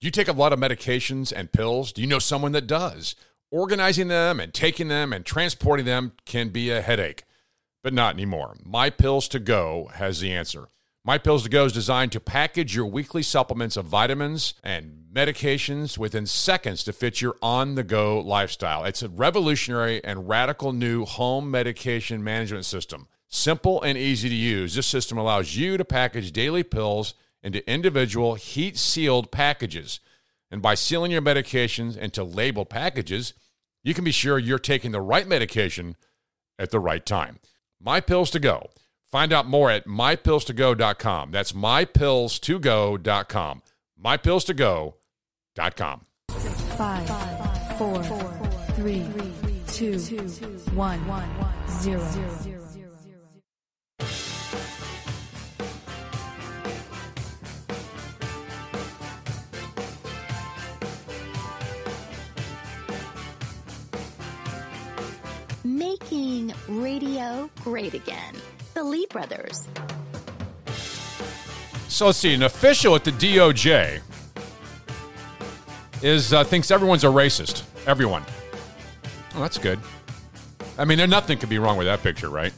Do you take a lot of medications and pills? Do you know someone that does? Organizing them and taking them and transporting them can be a headache, but not anymore. MyPillsToGo has the answer. MyPillsToGo is designed to package your weekly supplements of vitamins and medications within seconds to fit your on-the-go lifestyle. It's a revolutionary and radical new home medication management system. Simple and easy to use, this system allows you to package daily pills into individual heat-sealed packages. And by sealing your medications into labeled packages, you can be sure you're taking the right medication at the right time. MyPillsToGo. Find out more at MyPillsToGo.com. That's MyPillsToGo.com. MyPillsToGo.com. 5, 4, 3, 2, 1, 0. Making radio great again. The Lee Brothers. So let's see, an official at the DOJ thinks everyone's a racist. Everyone. Oh, that's good. I mean, nothing could be wrong with that picture, right?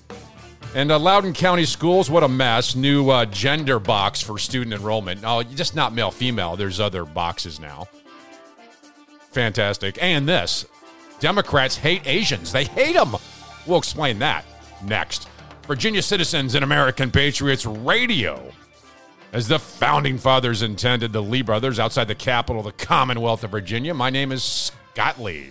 And Loudoun County Schools, what a mess. New gender box for student enrollment. Oh, just not male, female. There's other boxes now. Fantastic. And this. Democrats hate Asians. They hate them. We'll explain that next. Virginia Citizens and American Patriots Radio. As the Founding Fathers intended, the Lee Brothers outside the capital of the Commonwealth of Virginia. My name is Scott Lee.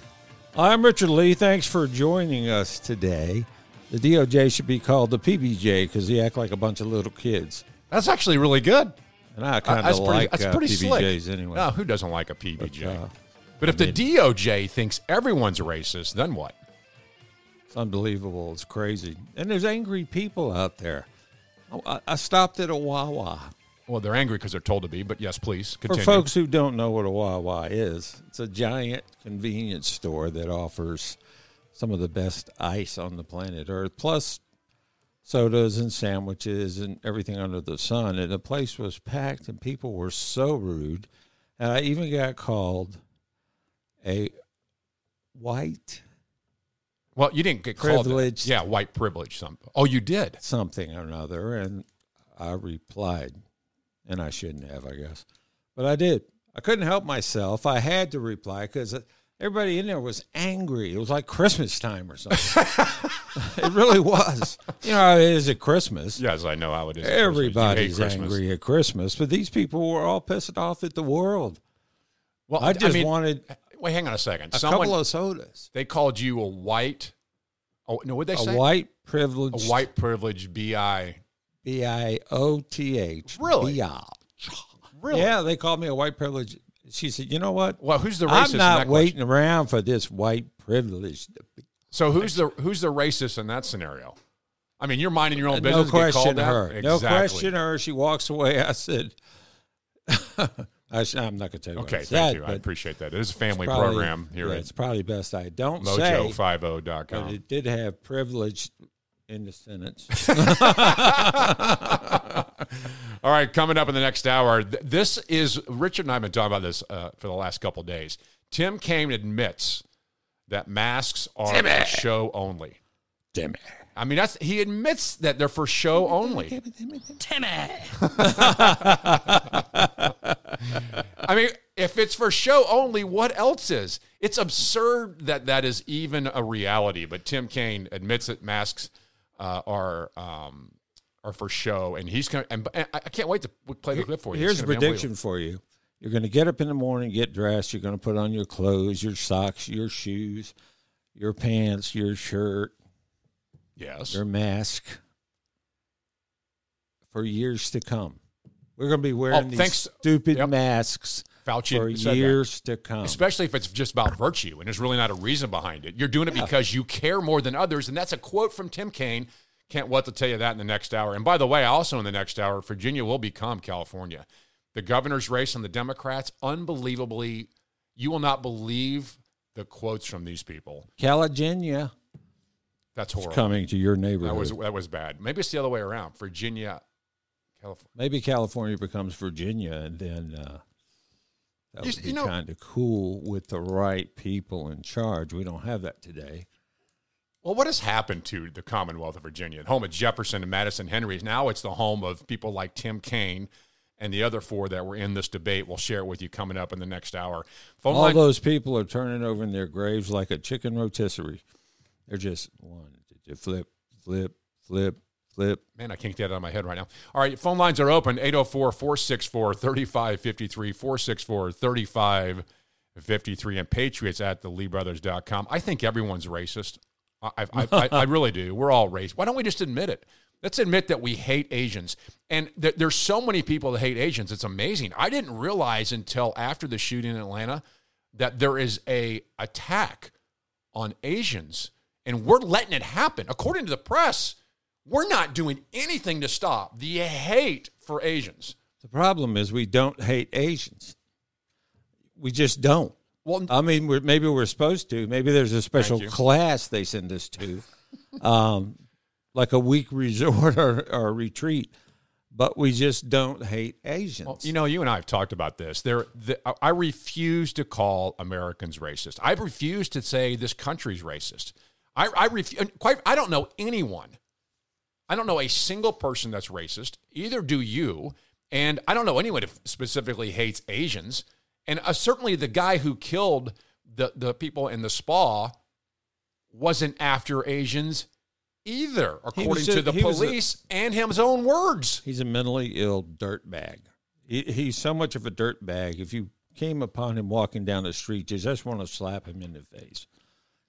I'm Richard Lee. Thanks for joining us today. The DOJ should be called the PBJ because they act like a bunch of little kids. That's actually really good. And I kind of like PBJs slick. Anyway. No, who doesn't like a PBJ? But if the DOJ thinks everyone's racist, then what? It's unbelievable. It's crazy. And there's angry people out there. I stopped at a Wawa. Well, they're angry because they're told to be, but yes, please, continue. For folks who don't know what a Wawa is, it's a giant convenience store that offers some of the best ice on the planet Earth, plus sodas and sandwiches and everything under the sun. And the place was packed, and people were so rude. And I even got called... a white. Well, you didn't get privileged. Yeah, white privilege. Something. Oh, you did something or another, and I replied, and I shouldn't have, I guess, but I did. I couldn't help myself. I had to reply because everybody in there was angry. It was like Christmas time or something. It really was. You know, it is at Christmas. Yes, I know how it is. Everybody's angry at Christmas, but these people were all pissed off at the world. Well, I wanted. Wait, hang on a second. A couple of sodas. They called you a white. Oh no, what they say? A white privilege. B-I-O-T-H. Really? Really? Yeah, they called me a white privilege. She said, "You know what? Well, who's the racist? I'm not waiting around for this white privilege." So who's the racist in that scenario? I mean, you're minding your own business. No question her. Exactly. No question her. She walks away. I said. I'm not going to tell you. Okay, thank you. I appreciate that. It is a family program here. Yeah, it's probably best I don't say. Mojo50.com. But it did have privilege in the sentence. All right, coming up in the next hour, this is, Richard and I have been talking about this for the last couple of days. Tim Kaine admits that masks are for show only. Timmy. I mean, he admits that they're for show only. Timmy. I mean, if it's for show only, what else is? It's absurd that is even a reality. But Tim Kaine admits that masks are for show, and he's going. And I can't wait to play the clip for you. Here's a prediction for you: you're going to get up in the morning, get dressed, you're going to put on your clothes, your socks, your shoes, your pants, your shirt. Yes. Your mask for years to come. We're going to be wearing these stupid masks for years to come. Especially if it's just about virtue and there's really not a reason behind it. You're doing it because you care more than others. And that's a quote from Tim Kaine. Can't wait to tell you that in the next hour. And by the way, also in the next hour, Virginia will become California. The governor's race on the Democrats, unbelievably, you will not believe the quotes from these people. California. That's horrible. It's coming to your neighborhood. That was bad. Maybe it's the other way around. Virginia, California. Maybe California becomes Virginia, and then That would be kind of cool with the right people in charge. We don't have that today. Well, what has happened to the Commonwealth of Virginia? The home of Jefferson and Madison Henry. Now it's the home of people like Tim Kaine and the other four that were in this debate. We'll share it with you coming up in the next hour. All those people are turning over in their graves like a chicken rotisserie. They're just one, flip, flip, flip. Man, I can't get that out of my head right now. All right, phone lines are open, 804-464-3553, 464-3553, and patriots@theleebrothers.com. I think everyone's racist. I really do. We're all racist. Why don't we just admit it? Let's admit that we hate Asians. And there's so many people that hate Asians. It's amazing. I didn't realize until after the shooting in Atlanta that there is an attack on Asians, and we're letting it happen. According to the press, we're not doing anything to stop the hate for Asians. The problem is we don't hate Asians. We just don't. Well, I mean, maybe we're supposed to. Maybe there's a special class they send us to, like a week resort or retreat. But we just don't hate Asians. Well, you know, you and I have talked about this. I refuse to call Americans racist. I refuse to say this country's racist. I don't know anyone. I don't know a single person that's racist. Either do you, and I don't know anyone who specifically hates Asians. And certainly the guy who killed the people in the spa wasn't after Asians either, according to the police and his own words. He's a mentally ill dirtbag. He's so much of a dirtbag. If you came upon him walking down the street, you just want to slap him in the face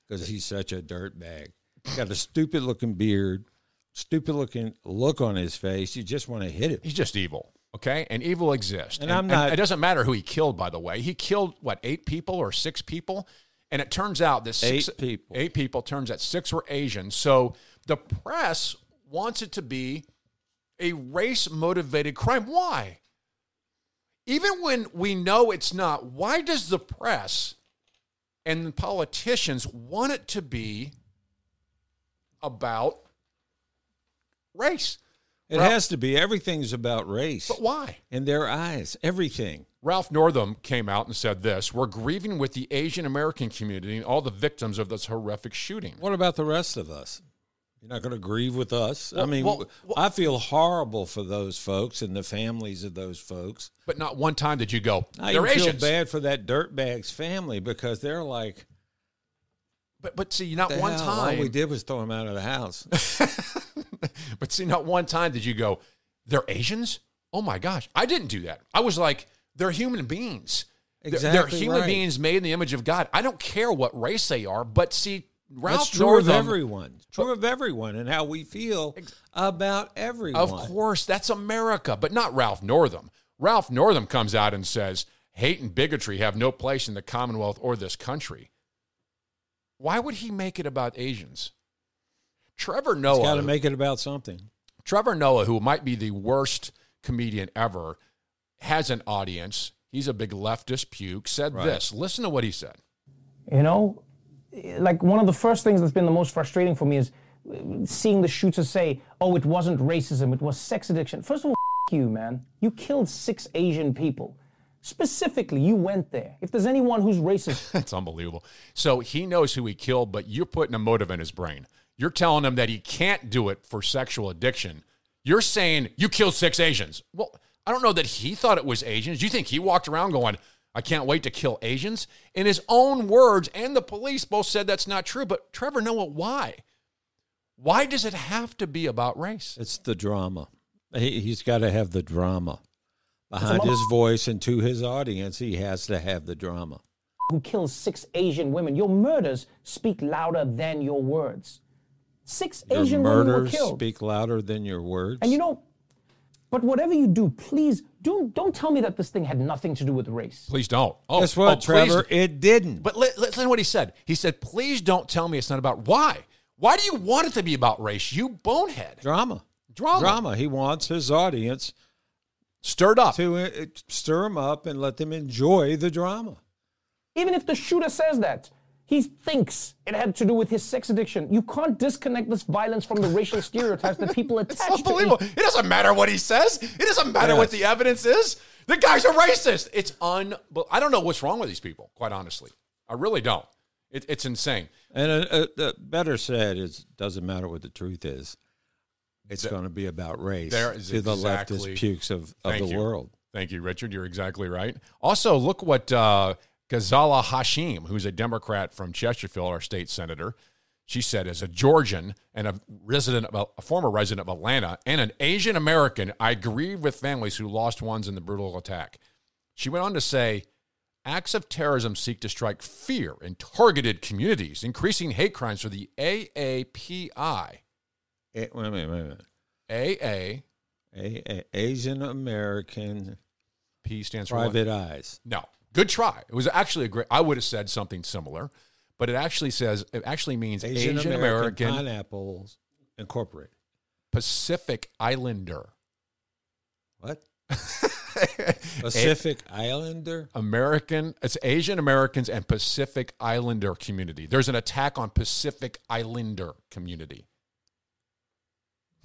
because he's such a dirtbag. He's got a stupid-looking beard. Stupid-looking look on his face. You just want to hit him. He's just evil, okay? And evil exists. And it doesn't matter who he killed, by the way. He killed, what, 8 people or 6 people? And it turns out that 8 people. Turns out 6 were Asian. So the press wants it to be a race-motivated crime. Why? Even when we know it's not, why does the press and the politicians want it to be about race? It has to be. Everything's about race. But why? In their eyes, everything. Ralph Northam came out and said this: we're grieving with the Asian American community and all the victims of this horrific shooting. What about the rest of us? You're not going to grieve with us? I feel horrible for those folks and the families of those folks. But not one time did you go, they're Asians. I feel bad for that dirtbag's family because they're like... But see, not one time... All we did was throw him out of the house. But see, not one time did you go, they're Asians? Oh, my gosh. I didn't do that. I was like, they're human beings. Exactly. They're human beings made in the image of God. I don't care what race they are, but see, Ralph Northam... That's true of everyone. True of everyone and how we feel about everyone. Of course, that's America, but not Ralph Northam. Ralph Northam comes out and says, hate and bigotry have no place in the Commonwealth or this country. Why would he make it about Asians? Trevor Noah... He's got to make it about something. Trevor Noah, who might be the worst comedian ever, has an audience. He's a big leftist puke, said this. Listen to what he said. You know, like one of the first things that's been the most frustrating for me is seeing the shooters say, oh, it wasn't racism, it was sex addiction. First of all, f*** you, man. You killed 6 Asian people. Specifically, you went there. If there's anyone who's racist... That's unbelievable. So he knows who he killed, but you're putting a motive in his brain. You're telling him that he can't do it for sexual addiction. You're saying you killed 6 Asians. Well, I don't know that he thought it was Asians. You think he walked around going, I can't wait to kill Asians? In his own words, and the police both said that's not true. But Trevor Noah, why? Why does it have to be about race? It's the drama. He's got to have the drama. Behind his voice and to his audience, he has to have the drama. Who kills 6 Asian women? Your murders speak louder than your words. 6 Asian women were killed. Speak louder than your words. And you know, but whatever you do, please don't tell me that this thing had nothing to do with race. Please don't. Oh, guess what, Trevor? Please. It didn't. But listen to what he said. He said, please don't tell me it's not about... Why? Why do you want it to be about race, you bonehead? Drama. He wants his audience... Stirred up. To stir them up and let them enjoy the drama. Even if the shooter says that, he thinks it had to do with his sex addiction. You can't disconnect this violence from the racial stereotypes that people attach to it. It's unbelievable. It doesn't matter what he says. It doesn't matter what the evidence is. The guy's a racist. It's unbelievable. I don't know what's wrong with these people, quite honestly. I really don't. It's insane. And better said, it doesn't matter what the truth is. It's going to be about race to the leftist pukes of the world. Thank you, Richard. You're exactly right. Also, look what Ghazala Hashmi, who's a Democrat from Chesterfield, our state senator, she said, as a Georgian and a former resident of Atlanta and an Asian American, I grieve with families who lost ones in the brutal attack. She went on to say, acts of terrorism seek to strike fear in targeted communities, increasing hate crimes for the AAPI. Wait a minute. Asian American. P stands for Private Eyes. No. Good try. It was actually I would have said something similar, but it actually means Asian American Pineapples Incorporated. Pacific Islander. What? Pacific Islander? American. It's Asian Americans and Pacific Islander community. There's an attack on Pacific Islander community.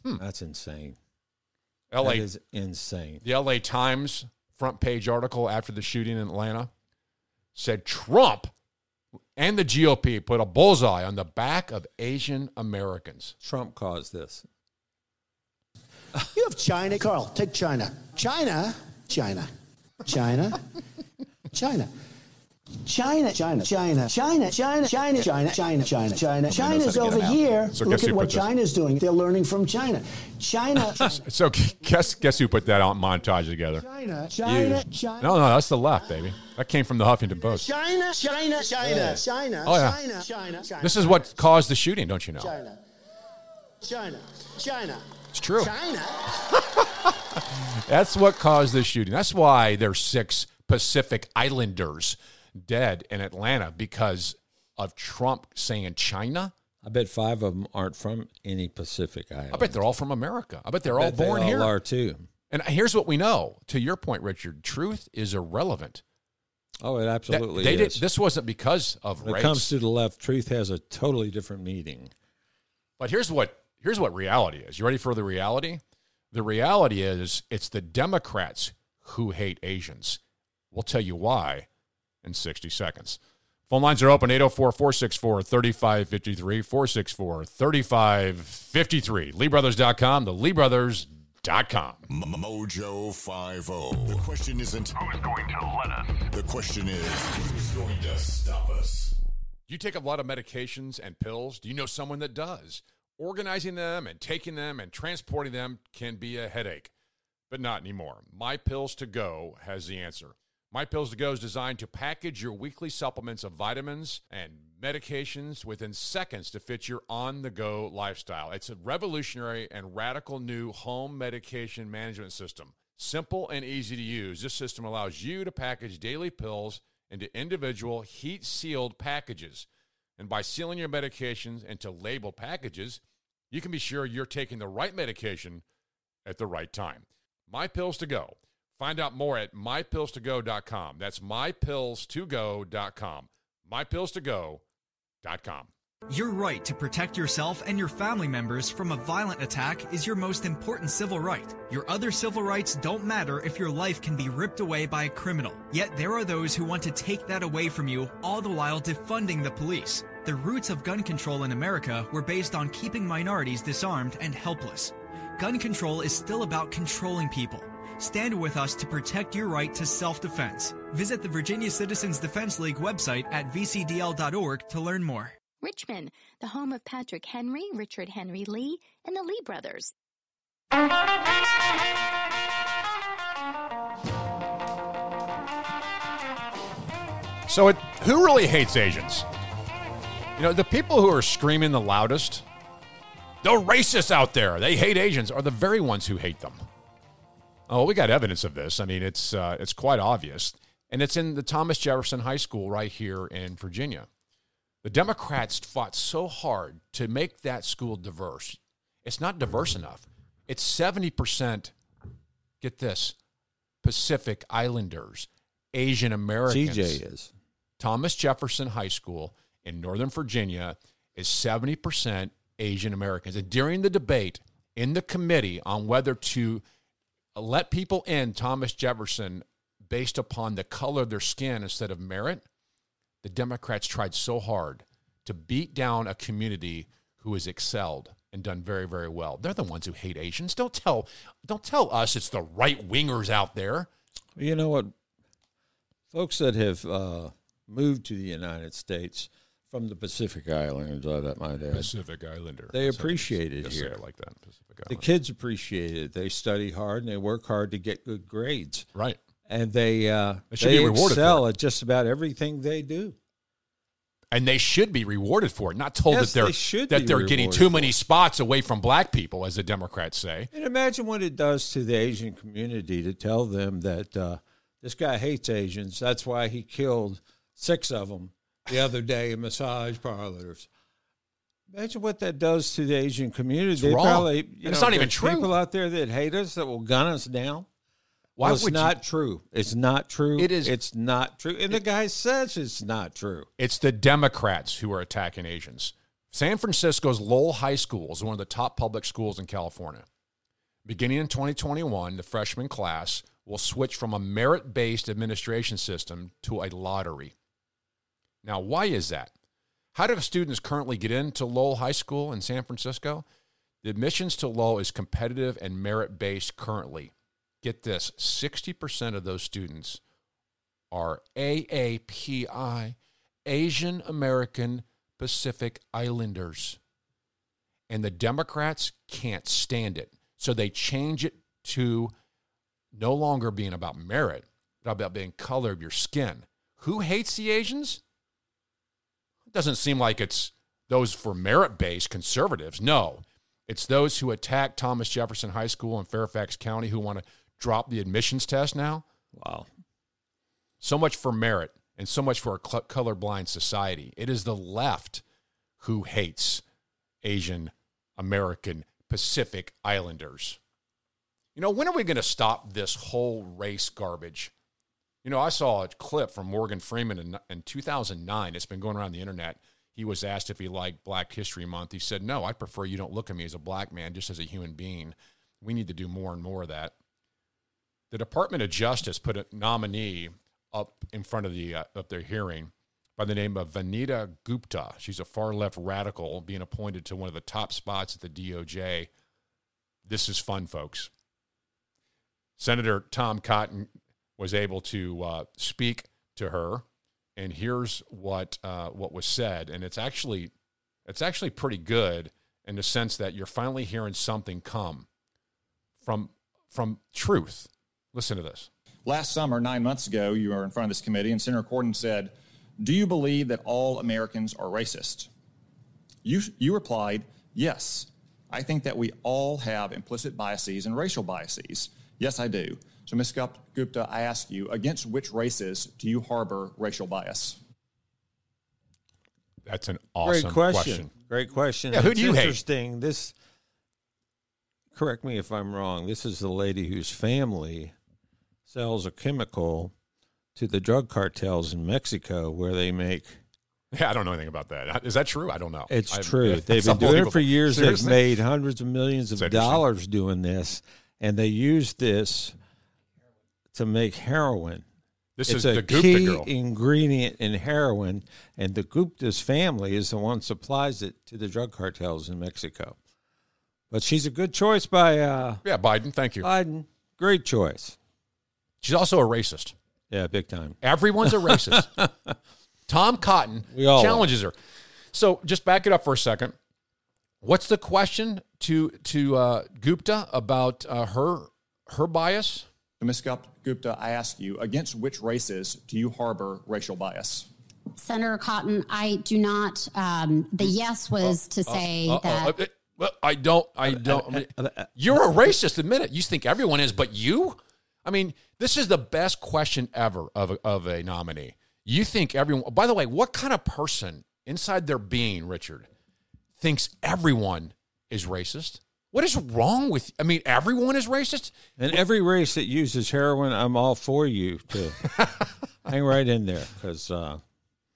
That's insane. That is insane. The LA Times front page article after the shooting in Atlanta said Trump and the GOP put a bullseye on the back of Asian Americans. Trump caused this. You have China. Carl, take China. China. China's over here. Look at what China's doing. They're learning from China. So guess who put that montage together? China. No, that's the left, baby. That came from the Huffington Post. China. This is what caused the shooting, don't you know? China. It's true. China. That's what caused the shooting. That's why there's 6 Pacific Islanders dead in Atlanta because of Trump saying China. I bet 5 of them aren't from any Pacific Island. I bet they're all from America. I bet they're all born here. They all are too. And here's what we know. To your point, Richard, truth is irrelevant. Oh, it absolutely is. This wasn't because of race. When it comes to the left, truth has a totally different meaning. But here's what reality is. You ready for the reality? The reality is it's the Democrats who hate Asians. We'll tell you why in 60 seconds. Phone lines are open, 804-464-3553, 464-3553. LeeBrothers.com, the LeeBrothers.com. Mojo50. The question isn't who's going to let us. The question is who's going to stop us. Do you take a lot of medications and pills? Do you know someone that does? Organizing them and taking them and transporting them can be a headache, but not anymore. MyPillsToGo has the answer. MyPillsToGo is designed to package your weekly supplements of vitamins and medications within seconds to fit your on-the-go lifestyle. It's a revolutionary and radical new home medication management system. Simple and easy to use, this system allows you to package daily pills into individual heat-sealed packages. And by sealing your medications into label packages, you can be sure you're taking the right medication at the right time. MyPillsToGo. Find out more at MyPillsToGo.com. That's MyPillsToGo.com. MyPillsToGo.com. Your right to protect yourself and your family members from a violent attack is your most important civil right. Your other civil rights don't matter if your life can be ripped away by a criminal. Yet there are those who want to take that away from you, all the while defunding the police. The roots of gun control in America were based on keeping minorities disarmed and helpless. Gun control is still about controlling people. Stand with us to protect your right to self-defense. Visit the Virginia Citizens Defense League website at vcdl.org to learn more. Richmond, the home of Patrick Henry, Richard Henry Lee, and the Lee Brothers. So who really hates Asians? You know, the people who are screaming the loudest, the racists out there, they hate Asians, are the very ones who hate them. Oh, we got evidence of this. I mean, it's quite obvious. And it's in the Thomas Jefferson High School right here in Virginia. The Democrats fought so hard to make that school diverse. It's not diverse enough. It's 70%, get this, Pacific Islanders, Asian Americans. CJ is. Thomas Jefferson High School in Northern Virginia is 70% Asian Americans. And during the debate in the committee on whether to let people in Thomas Jefferson based upon the color of their skin instead of merit, the Democrats tried so hard to beat down a community who has excelled and done very, very well. They're the ones who hate Asians. Don't tell us it's the right-wingers out there. You know what? Folks that have moved to the United States from the Pacific Islanders, that might add. Pacific Islander. They appreciate it here. I like that. Pacific Islander. The kids appreciate it. They study hard and they work hard to get good grades. Right. And they excel at just about everything they do. And they should be rewarded for it, not told that they're getting too many spots away from black people, as the Democrats say. And imagine what it does to the Asian community to tell them that this guy hates Asians. That's why he killed 6 of them the other day in massage parlors. Imagine what that does to the Asian community. It's wrong. It's not even true. People out there that hate us that will gun us down. Why well, it's not you? True. It's not true. It is. It's not true. And the guy says it's not true. It's the Democrats who are attacking Asians. San Francisco's Lowell High School is one of the top public schools in California. Beginning in 2021, the freshman class will switch from a merit-based administration system to a lottery. Now, why is that? How do students currently get into Lowell High School in San Francisco? The admissions to Lowell is competitive and merit-based currently. Get this, 60% of those students are AAPI, Asian American Pacific Islanders. And the Democrats can't stand it. So they change it to no longer being about merit, but about being color of your skin. Who hates the Asians? It doesn't seem like it's those for merit-based conservatives. No, it's those who attack Thomas Jefferson High School in Fairfax County who want to drop the admissions test now? Wow. So much for merit and so much for a colorblind society. It is the left who hates Asian American Pacific Islanders. You know, when are we going to stop this whole race garbage? You know, I saw a clip from Morgan Freeman in 2009. It's been going around the internet. He was asked if he liked Black History Month. He said, no, I prefer you don't look at me as a black man, just as a human being. We need to do more and more of that. The Department of Justice put a nominee up in front of their hearing by the name of Vanita Gupta. She's a far-left radical being appointed to one of the top spots at the DOJ. This is fun, folks. Senator Tom Cotton was able to speak to her, and here's what was said. And it's actually pretty good in the sense that you're finally hearing something come from truth. Listen to this. Last summer, 9 months ago, you were in front of this committee, and Senator Corden said, do you believe that all Americans are racist? You replied, yes. I think that we all have implicit biases and racial biases. Yes, I do. So, Ms. Gupta, I ask you, against which races do you harbor racial bias? That's an awesome question. Great question. Yeah, who do you hate? Interesting. This, correct me if I'm wrong, this is the lady whose family sells a chemical to the drug cartels in Mexico where they make... Yeah, I don't know anything about that. Is that true? I don't know. It's true. They've been doing it for years. Seriously? They've made hundreds of millions of dollars doing this, and they use this to make heroin. It's a key ingredient in heroin, and the Gupta's family is the one who supplies it to the drug cartels in Mexico. But she's a good choice by... Biden. Thank you. Biden, great choice. She's also a racist. Yeah, big time. Everyone's a racist. Tom Cotton challenges her. So just back it up for a second. What's the question to Gupta about her bias? Ms. Gupta, I ask you, against which races do you harbor racial bias? Senator Cotton, I do not. The yes was to say that. I don't. You're a racist. Admit it. You think everyone is, but you? I mean, this is the best question ever of a nominee. You think everyone... By the way, what kind of person inside their being, Richard, thinks everyone is racist? What is wrong with... I mean, everyone is racist? And every race that uses heroin, I'm all for you to hang right in there. Because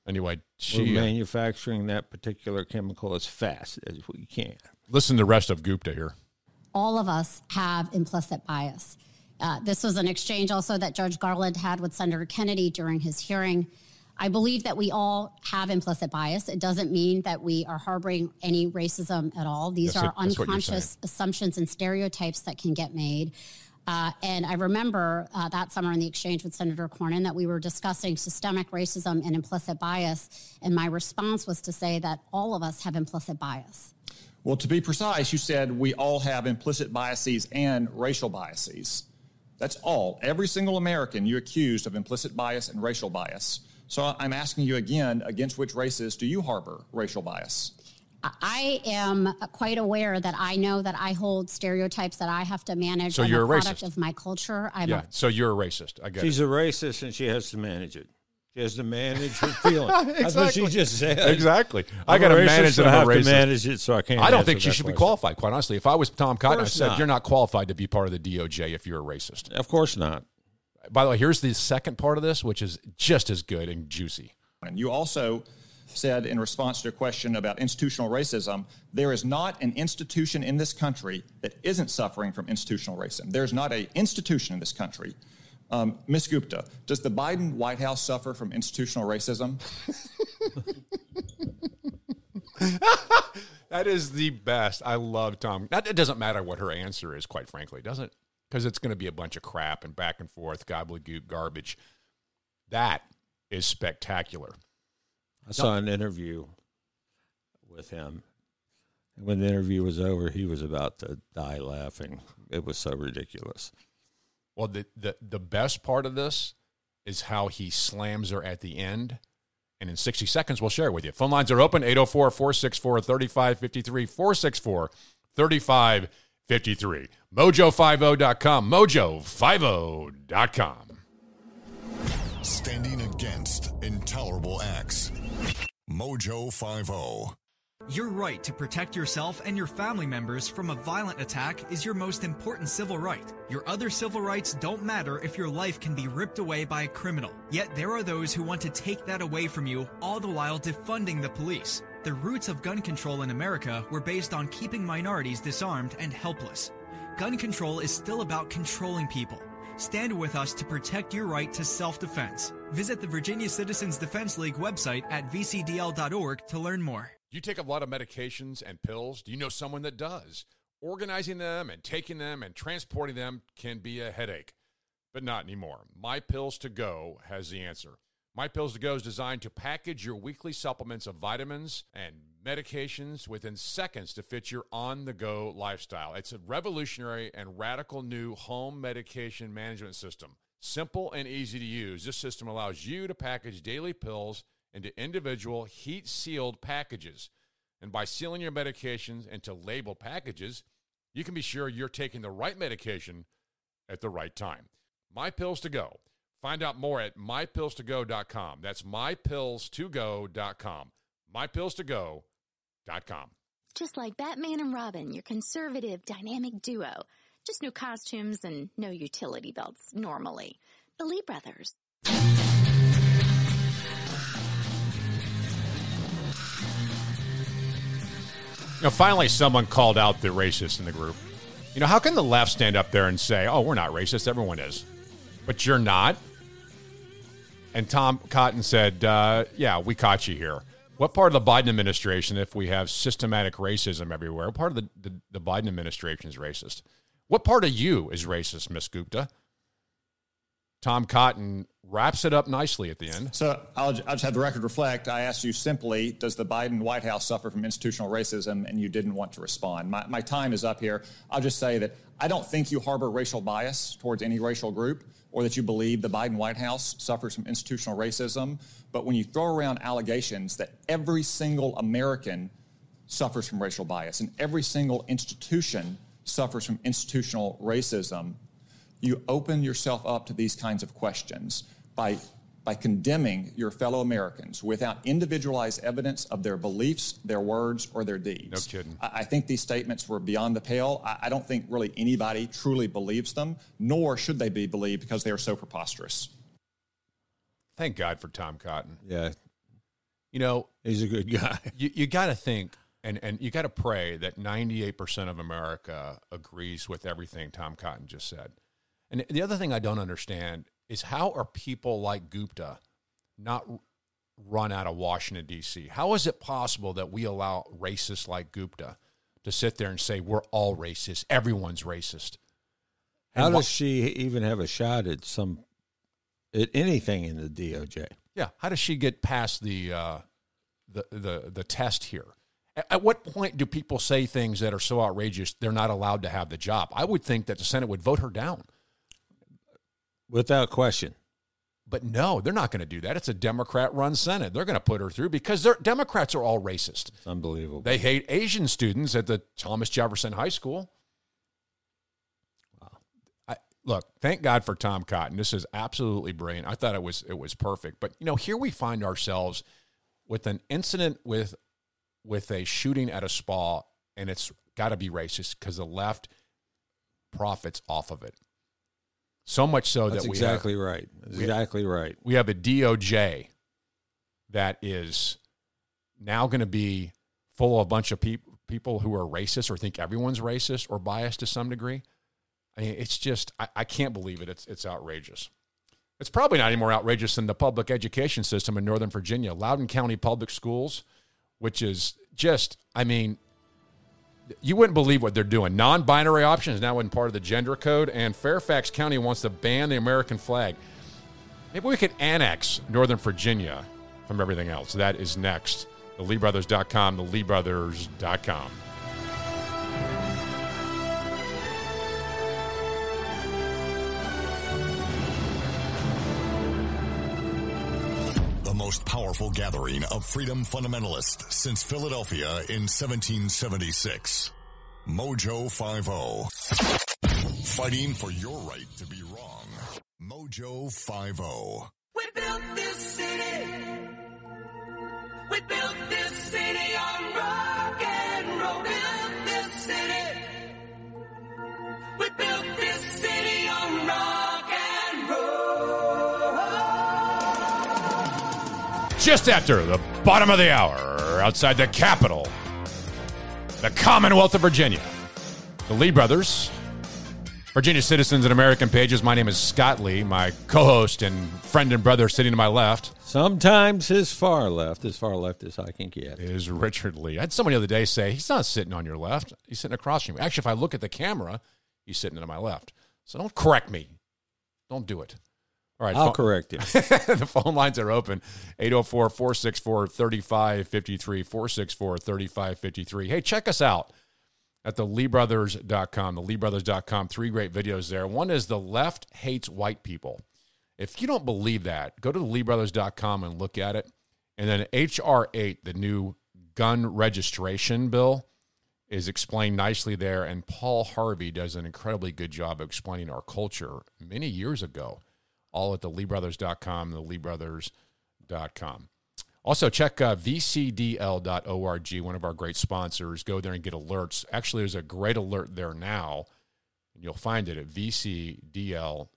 anyway, we're manufacturing that particular chemical as fast as we can. Listen to the rest of Gupta here. All of us have implicit bias. This was an exchange also that Judge Garland had with Senator Kennedy during his hearing. I believe that we all have implicit bias. It doesn't mean that we are harboring any racism at all. These are unconscious assumptions and stereotypes that can get made. And I remember that summer in the exchange with Senator Cornyn that we were discussing systemic racism and implicit bias. And my response was to say that all of us have implicit bias. Well, to be precise, you said we all have implicit biases and racial biases. That's all. Every single American you accused of implicit bias and racial bias. So I'm asking you again, against which races do you harbor racial bias? I am quite aware that I know that I hold stereotypes that I have to manage. So you're a product of my culture. So you're a racist. I get it. She's a racist and she has to manage it. She has to manage her feelings. Exactly. That's what she just said. Exactly. I got to manage it. I have to manage it, so I can't. I don't think she should be qualified, quite honestly. If I was Tom Cotton, I said, you're not qualified to be part of the DOJ if you're a racist. Of course not. By the way, here's the second part of this, which is just as good and juicy. And you also said in response to a question about institutional racism, there is not an institution in this country that isn't suffering from institutional racism. There's not an institution in this country. Ms. Gupta, does the Biden White House suffer from institutional racism? That is the best. I love Tom. It doesn't matter what her answer is, quite frankly, does it? Because it's going to be a bunch of crap and back and forth, gobbledygook garbage. That is spectacular. I saw an interview with him. And when the interview was over, he was about to die laughing. It was so ridiculous. Well, the best part of this is how he slams her at the end. And in 60 seconds, we'll share it with you. Phone lines are open, 804-464-3553, 464-3553. Mojo50.com, Mojo50.com. Standing against intolerable acts. Mojo50. Your right to protect yourself and your family members from a violent attack is your most important civil right. Your other civil rights don't matter if your life can be ripped away by a criminal. Yet there are those who want to take that away from you, all the while defunding the police. The roots of gun control in America were based on keeping minorities disarmed and helpless. Gun control is still about controlling people. Stand with us to protect your right to self-defense. Visit the Virginia Citizens Defense League website at vcdl.org to learn more. Do you take a lot of medications and pills? Do you know someone that does? Organizing them and taking them and transporting them can be a headache, but not anymore. MyPillsToGo has the answer. MyPillsToGo is designed to package your weekly supplements of vitamins and medications within seconds to fit your on-the-go lifestyle. It's a revolutionary and radical new home medication management system. Simple and easy to use, this system allows you to package daily pills into individual heat-sealed packages. And by sealing your medications into labeled packages, you can be sure you're taking the right medication at the right time. MyPillsToGo. Find out more at MyPillsToGo.com. That's MyPillsToGo.com. MyPillsToGo.com. Just like Batman and Robin, your conservative, dynamic duo. Just no costumes and no utility belts normally. The Lee Brothers. You know, finally, someone called out the racist in the group. You know, how can the left stand up there and say, oh, we're not racist, everyone is. But you're not. And Tom Cotton said, yeah, we caught you here. What part of the Biden administration, if we have systematic racism everywhere, what part of the Biden administration is racist? What part of you is racist, Ms. Gupta? Tom Cotton wraps it up nicely at the end. So I'll just have the record reflect. I asked you simply, does the Biden White House suffer from institutional racism? And you didn't want to respond. My time is up here. I'll just say that I don't think you harbor racial bias towards any racial group or that you believe the Biden White House suffers from institutional racism. But when you throw around allegations that every single American suffers from racial bias and every single institution suffers from institutional racism, you open yourself up to these kinds of questions by condemning your fellow Americans without individualized evidence of their beliefs, their words, or their deeds. No kidding. I think these statements were beyond the pale. I don't think really anybody truly believes them, nor should they be believed because they are so preposterous. Thank God for Tom Cotton. Yeah. You know, he's a good guy. You got to think. And you got to pray that 98% of America agrees with everything Tom Cotton just said. And the other thing I don't understand is how are people like Gupta not run out of Washington, D.C.? How is it possible that we allow racists like Gupta to sit there and say, we're all racist, everyone's racist? And how does she even have a shot at anything in the DOJ? Yeah, how does she get past the test here? At what point do people say things that are so outrageous they're not allowed to have the job? I would think that the Senate would vote her down. Without question. But no, they're not going to do that. It's a Democrat-run Senate. They're going to put her through because Democrats are all racist. It's unbelievable. They hate Asian students at the Thomas Jefferson High School. Wow. Look, thank God for Tom Cotton. This is absolutely brilliant. I thought it was perfect. But, you know, here we find ourselves with an incident with a shooting at a spa, and it's got to be racist because the left profits off of it. So much so that we have a DOJ that is now going to be full of a bunch of people who are racist or think everyone's racist or biased to some degree. I mean, it's just, I can't believe it. It's outrageous. It's probably not any more outrageous than the public education system in Northern Virginia, Loudoun County Public Schools, which is just, I mean, you wouldn't believe what they're doing. Non-binary options now in part of the gender code, and Fairfax County wants to ban the American flag. Maybe we could annex Northern Virginia from everything else. That is next. The LeeBrothers.com, the LeeBrothers.com. Most powerful gathering of freedom fundamentalists since Philadelphia in 1776. Mojo50. Fighting for your right to be wrong. Mojo50. We built this city. We built this city on rock and roll. Built this city. We built this city on rock and roll. Just after the bottom of the hour, outside the Capitol, the Commonwealth of Virginia, the Lee Brothers, Virginia Citizens and American Pages. My name is Scott Lee, my co-host and friend and brother sitting to my left. Sometimes his far left as I can get, is Richard Lee. I had somebody the other day say, he's not sitting on your left. He's sitting across from you. Actually, if I look at the camera, he's sitting to my left. So don't correct me. Don't do it. All right, I'll correct you. The phone lines are open, 804-464-3553, 464-3553. Hey, check us out at the LeeBrothers.com, the LeeBrothers.com. Three great videos there. One is The Left Hates White People. If you don't believe that, go to the LeeBrothers.com and look at it. And then HR8, the new gun registration bill, is explained nicely there. And Paul Harvey does an incredibly good job of explaining our culture many years ago. All at the LeeBrothers.com, the LeeBrothers.com. Also, check vcdl.org, one of our great sponsors. Go there and get alerts. Actually, there's a great alert there now. You'll find it at vcdl.org.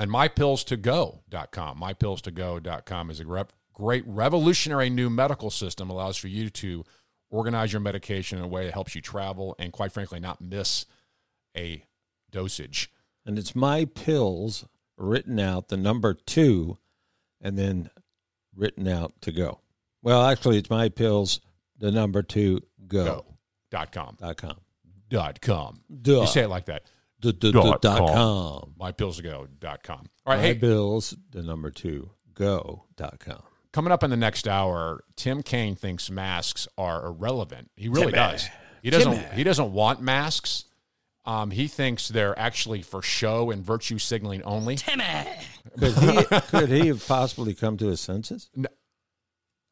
And MyPillsToGo.com. MyPillsToGo.com is a great revolutionary new medical system. Allows for you to organize your medication in a way that helps you travel and, quite frankly, not miss a dosage. And it's My Pills written out, the number 2, and then written out to go. Well, actually, it's My Pills, the number 2, go.com. .com. Duh. You say it like that. .com. MyPillsToGo.com. All right, MyPills, the number 2, go.com. Coming up in the next hour, Tim Kaine thinks masks are irrelevant. He really does. He doesn't want masks. He thinks they're actually for show and virtue signaling only. Timmy! Could he have possibly come to his senses? No.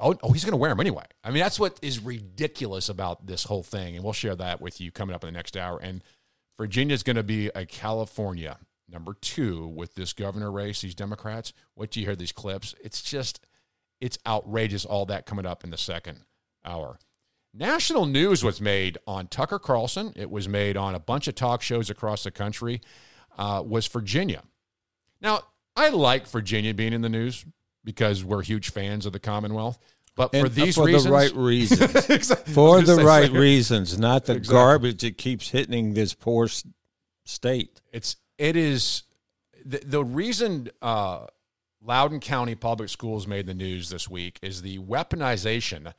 Oh, he's going to wear them anyway. I mean, that's what is ridiculous about this whole thing, and we'll share that with you coming up in the next hour. And Virginia's going to be a California number 2 with this governor race, these Democrats. What do you hear these clips? It's outrageous, all that coming up in the second hour. National news was made on Tucker Carlson. It was made on a bunch of talk shows across the country, was Virginia. Now, I like Virginia being in the news because we're huge fans of the Commonwealth. But for the right reasons. Exactly. For the right reasons, not the garbage that keeps hitting this poor state. It is the reason Loudoun County Public Schools made the news this week is the weaponization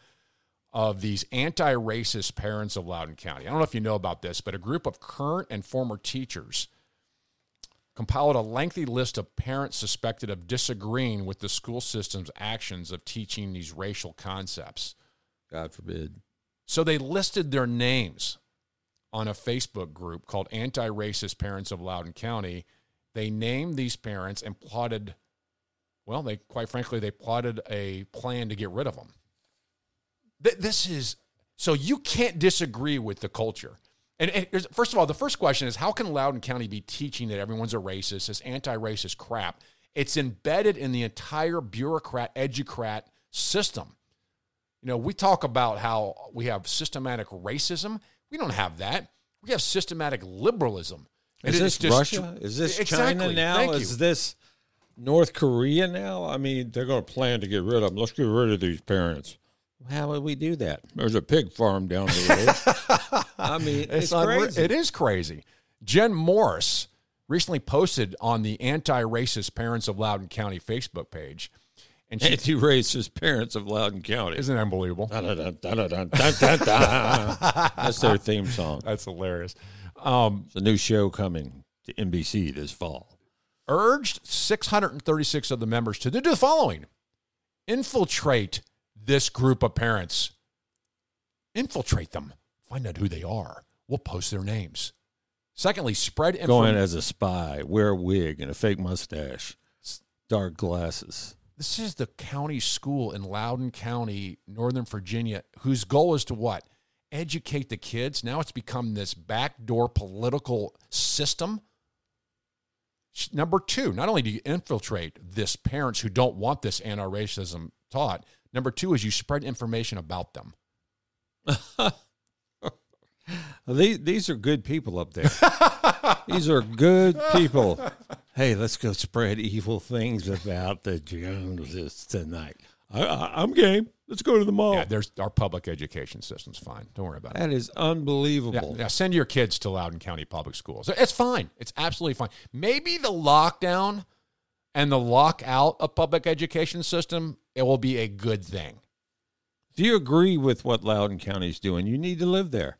of these anti-racist parents of Loudoun County. I don't know if you know about this, but a group of current and former teachers compiled a lengthy list of parents suspected of disagreeing with the school system's actions of teaching these racial concepts. God forbid. So they listed their names on a Facebook group called Anti-Racist Parents of Loudoun County. They named these parents and plotted, well, they quite frankly, they plotted a plan to get rid of them. This is, so you can't disagree with the culture. And first of all, the first question is, how can Loudoun County be teaching that everyone's a racist, this anti-racist crap? It's embedded in the entire bureaucrat, educrat system. You know, we talk about how we have systematic racism. We don't have that. We have systematic liberalism. Is this Russia? Is this China now? Is this North Korea now? I mean, they're going to plan to get rid of them. Let's get rid of these parents. How would we do that? There's a pig farm down the road. I mean, it's crazy. It is crazy. Jen Morris recently posted on the Anti-Racist Parents of Loudoun County Facebook page. And she, Anti-Racist Parents of Loudoun County. Isn't it unbelievable? That's their theme song. That's hilarious. It's a new show coming to NBC this fall. Urged 636 of the members to do the following. Infiltrate this group of parents. Infiltrate them. Find out who they are. We'll post their names. Secondly, spread information. Go in as a spy. Wear a wig and a fake mustache. Dark glasses. This is the county school in Loudoun County, Northern Virginia, whose goal is to what? Educate the kids. Now it's become this backdoor political system. Number two, not only do you infiltrate this parents who don't want this anti-racism taught, number two is you spread information about them. These are good people up there. These are good people. Hey, let's go spread evil things about the Joneses tonight. I'm game. Let's go to the mall. Yeah, there's our public education system's fine. Don't worry about it. That is unbelievable. Yeah, send your kids to Loudoun County Public Schools. It's fine. It's absolutely fine. Maybe the lockdown and the lockout of public education system, it will be a good thing. Do you agree with what Loudoun County is doing? You need to live there.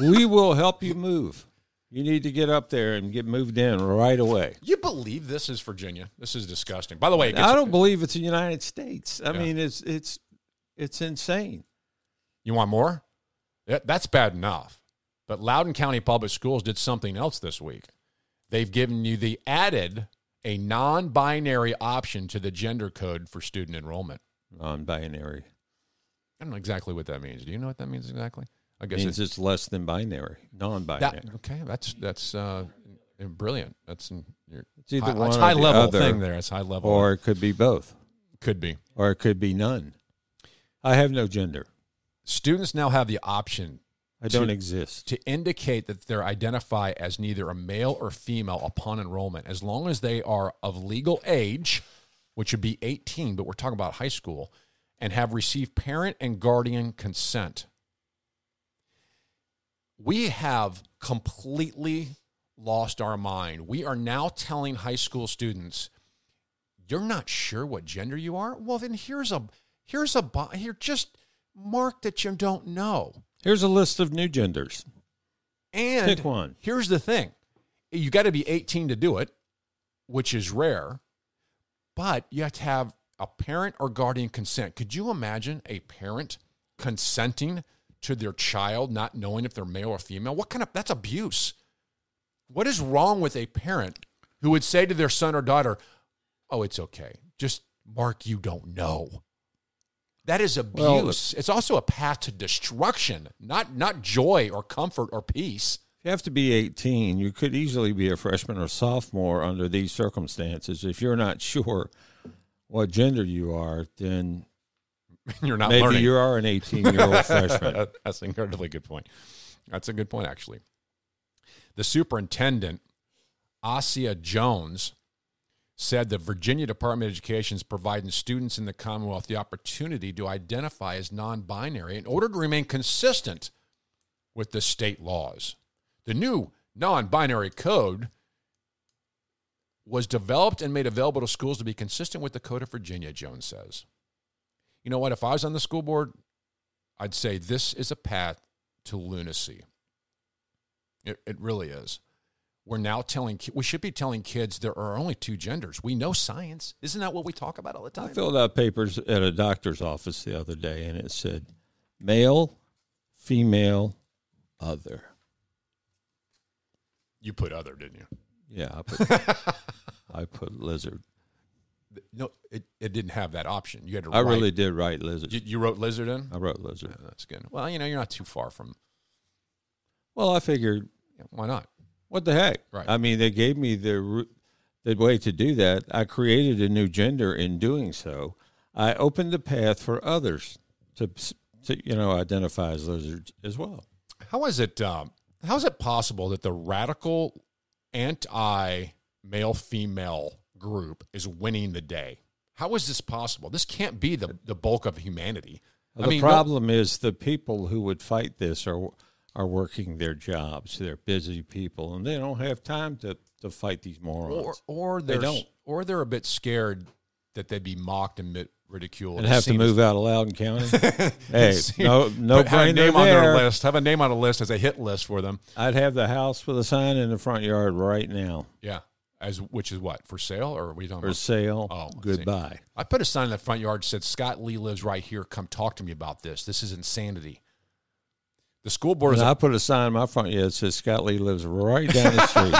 We will help you move. You need to get up there and get moved in right away. You believe this is Virginia? This is disgusting. By the way, I don't believe it's the United States. I mean, it's insane. You want more? That's bad enough. But Loudoun County Public Schools did something else this week. They've given you the added a non-binary option to the gender code for student enrollment. Non-binary. I don't know exactly what that means. Do you know what that means exactly? I guess it means it's less than binary, non-binary. That's brilliant. It's high level thing there. It's high level. Or it could be both. Could be. Or it could be none. I have no gender. Students now have the option. I don't exist. To indicate that they're identify as neither a male or female upon enrollment, as long as they are of legal age, which would be 18, but we're talking about high school, and have received parent and guardian consent. We have completely lost our mind. We are now telling high school students, you're not sure what gender you are? Well, then just mark that you don't know. Here's a list of new genders. And pick one. Here's the thing. You got to be 18 to do it, which is rare, but you have to have a parent or guardian consent. Could you imagine a parent consenting to their child not knowing if they're male or female? That's abuse. What is wrong with a parent who would say to their son or daughter, oh, it's okay, just mark you don't know? That is abuse. Well, it's also a path to destruction, not joy or comfort or peace. You have to be 18. You could easily be a freshman or sophomore under these circumstances. If you're not sure what gender you are, then you're not learning. Maybe you are an 18-year-old freshman. That's an incredibly good point. That's a good point, actually. The superintendent, Asia Jones, said the Virginia Department of Education is providing students in the Commonwealth the opportunity to identify as non-binary in order to remain consistent with the state laws. The new non-binary code was developed and made available to schools to be consistent with the Code of Virginia, Jones says. You know what? If I was on the school board, I'd say this is a path to lunacy. It really is. We're now telling, we should be telling kids there are only two genders. We know science. Isn't that what we talk about all the time? I filled out papers at a doctor's office the other day, and it said male, female, other. You put other, didn't you? Yeah, I put lizard. No, it didn't have that option. You had to. I really did write lizard. You wrote lizard in? I wrote lizard. Yeah, that's good. Well, you know, you're not too far from. Well, I figured. Yeah, why not? What the heck? Right. I mean, they gave me the way to do that. I created a new gender in doing so. I opened the path for others to identify as lizards as well. How is it possible that the radical anti-male-female group is winning the day? How is this possible? This can't be the bulk of humanity. Well, the problem is the people who would fight this are working their jobs. They're busy people, and they don't have time to fight these morons. Or they don't. Or they're a bit scared that they'd be mocked and ridiculed. And have to move out of Loudoun County? Hey, no brainer there. Have a name on a list as a hit list for them. I'd have the house with a sign in the front yard right now. Yeah. Which is what, for sale, or are we talking about? For sale, goodbye. I put a sign in the front yard that said, Scott Lee lives right here. Come talk to me about this. This is insanity. The school board is... I put a sign in my front yard that says, Scott Lee lives right down the street.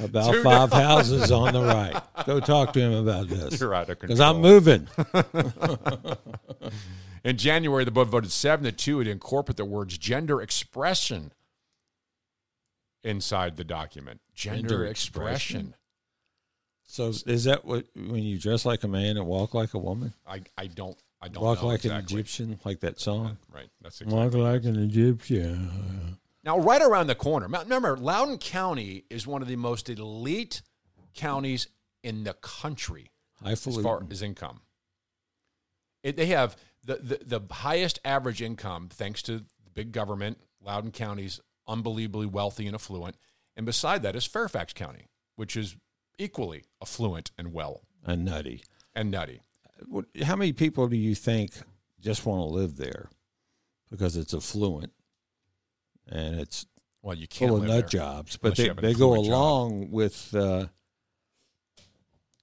About five houses on the right. Go talk to him about this. You're out of control. Because I'm moving. In January, the board voted 7-2 to incorporate the words gender expression inside the document. Gender expression. So is that what, when you dress like a man and walk like a woman? I don't walk know like exactly. An Egyptian, like that song. Right. That's exactly. Walk like an Egyptian. Now, right around the corner. Remember, Loudoun County is one of the most elite counties in the country as far as income. They have the highest average income thanks to the big government. Loudoun County's unbelievably wealthy and affluent. And beside that is Fairfax County, which is equally affluent and well. And nutty. And nutty. How many people do you think just want to live there because it's affluent and it's you can't full of nut jobs? But they go along with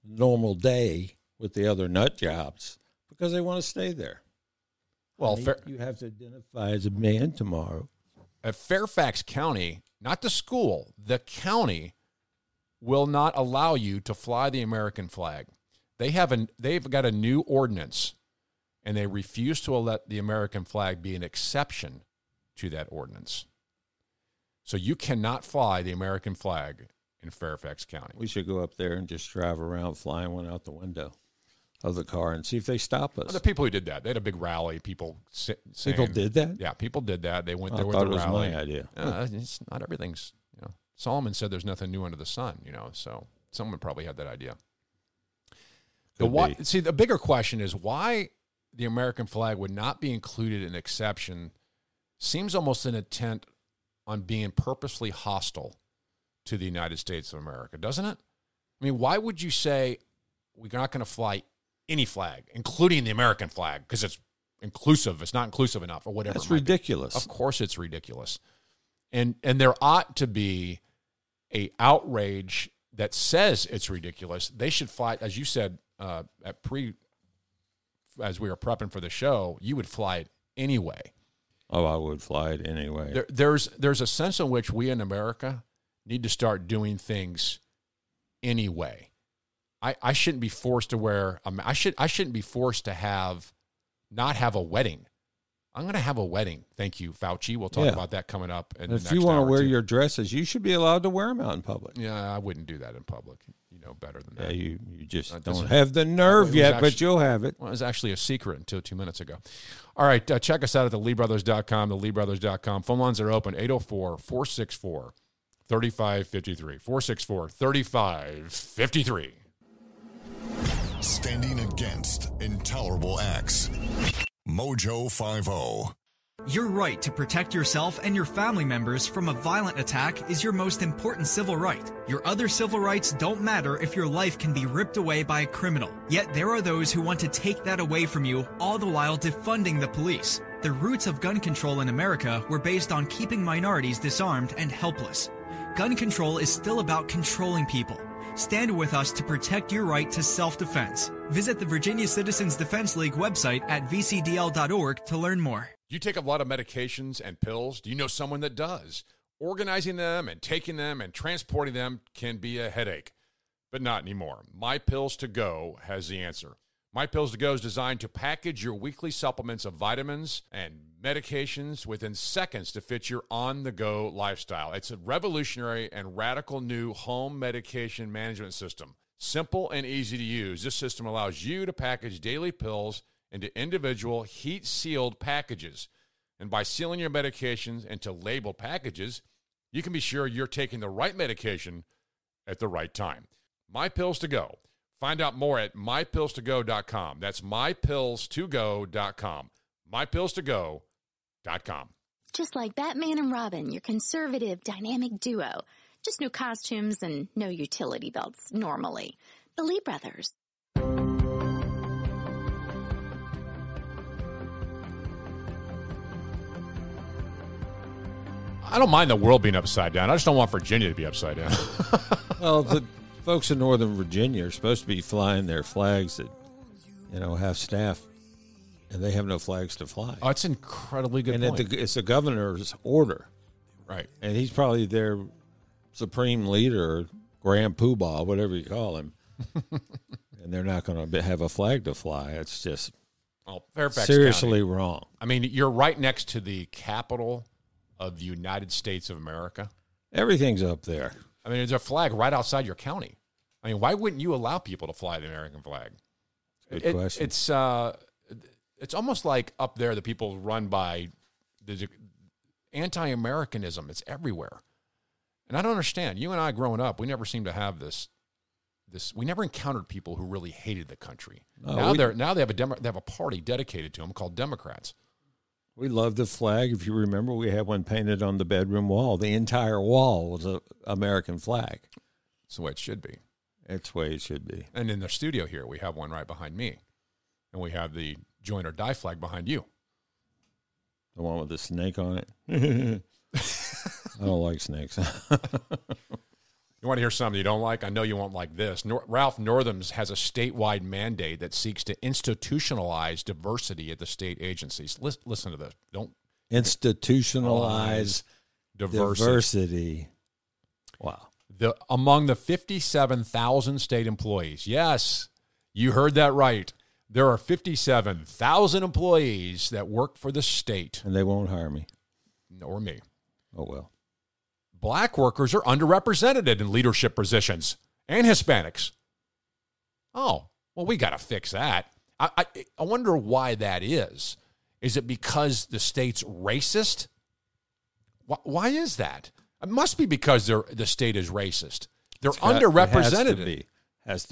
normal day with the other nut jobs because they want to stay there. Well, you have to identify as a man tomorrow. At Fairfax County, not the school, the county will not allow you to fly the American flag. They've got a new ordinance, and they refuse to let the American flag be an exception to that ordinance. So you cannot fly the American flag in Fairfax County. We should go up there and just drive around flying one out the window of the car and see if they stop us. Well, the people who did that, they had a big rally. People did that? Yeah, people did that. They went there with the rally. I thought it was my idea. It's not everything's, Solomon said there's nothing new under the sun, so someone probably had that idea. The bigger question is why the American flag would not be included in an exception seems almost an intent on being purposely hostile to the United States of America, doesn't it? I mean, why would you say we're not going to fly any flag, including the American flag, because it's inclusive, it's not inclusive enough, or whatever? That's ridiculous. Of course it's ridiculous. And there ought to be an outrage that says it's ridiculous. They should fly, as you said, as we were prepping for the show, you would fly it anyway. Oh, I would fly it anyway. There's a sense in which we in America need to start doing things anyway. I shouldn't be forced to wear. I shouldn't be forced to not have a wedding. I'm going to have a wedding. Thank you, Fauci. We'll talk about that coming up. And if you want to wear your dresses, you should be allowed to wear them out in public. Yeah, I wouldn't do that in public. You know better than that. Yeah, you just don't have the nerve yet, but you'll have it. Well, it was actually a secret until 2 minutes ago. All right, check us out at theleebrothers.com, theleebrothers.com. Phone lines are open, 804-464-3553, 464-3553. Standing against intolerable acts. Mojo50. Your right to protect yourself and your family members from a violent attack is your most important civil right. Your other civil rights don't matter if your life can be ripped away by a criminal. Yet there are those who want to take that away from you, all the while defunding the police. The roots of gun control in America were based on keeping minorities disarmed and helpless. Gun control is still about controlling people. Stand with us to protect your right to self-defense. Visit the Virginia Citizens Defense League website at vcdl.org to learn more. You take a lot of medications and pills. Do you know someone that does? Organizing them and taking them and transporting them can be a headache, but not anymore. MyPillsToGo has the answer. MyPillsToGo is designed to package your weekly supplements of vitamins and medications within seconds to fit your on-the-go lifestyle. It's a revolutionary and radical new home medication management system. Simple and easy to use, this system allows you to package daily pills into individual heat-sealed packages. And by sealing your medications into labeled packages, you can be sure you're taking the right medication at the right time. MyPillsToGo. Find out more at MyPillsToGo.com. That's MyPillsToGo.com. MyPillsToGo.com. Just like Batman and Robin, your conservative, dynamic duo. Just no costumes and no utility belts normally. The Lee Brothers. I don't mind the world being upside down. I just don't want Virginia to be upside down. Well, the folks in Northern Virginia are supposed to be flying their flags that, you know, have staff, and they have no flags to fly. Oh, that's an incredibly good point. It's the governor's order. Right. And he's probably their supreme leader, Grand Poobah, whatever you call him. And they're not going to have a flag to fly. It's just Fairfax seriously County. Wrong. I mean, you're right next to the capital of the United States of America. Everything's up there. I mean, there's a flag right outside your county. I mean, why wouldn't you allow people to fly the American flag? Good question. It's almost like up there the people run by the anti-Americanism. It's everywhere. And I don't understand. You and I growing up, we never seemed to have this. We never encountered people who really hated the country. No, now they have a party dedicated to them called Democrats. We love the flag. If you remember, we had one painted on the bedroom wall. The entire wall was an American flag. It's the way it should be. It's the way it should be. And in the studio here, we have one right behind me. And we have the join or die flag behind you. The one with the snake on it? I don't like snakes. You want to hear something you don't like? I know you won't like this. Ralph Northam has a statewide mandate that seeks to institutionalize diversity at the state agencies. Listen to this. Don't institutionalize diversity. Wow. Among the 57,000 state employees. Yes, you heard that right. There are 57,000 employees that work for the state. And they won't hire me. Or me. Oh, well. Black workers are underrepresented in leadership positions, and Hispanics. Oh, well, we got to fix that. I wonder why that is. Is it because the state's racist? Why is that? It must be because the state is racist. Underrepresented. It has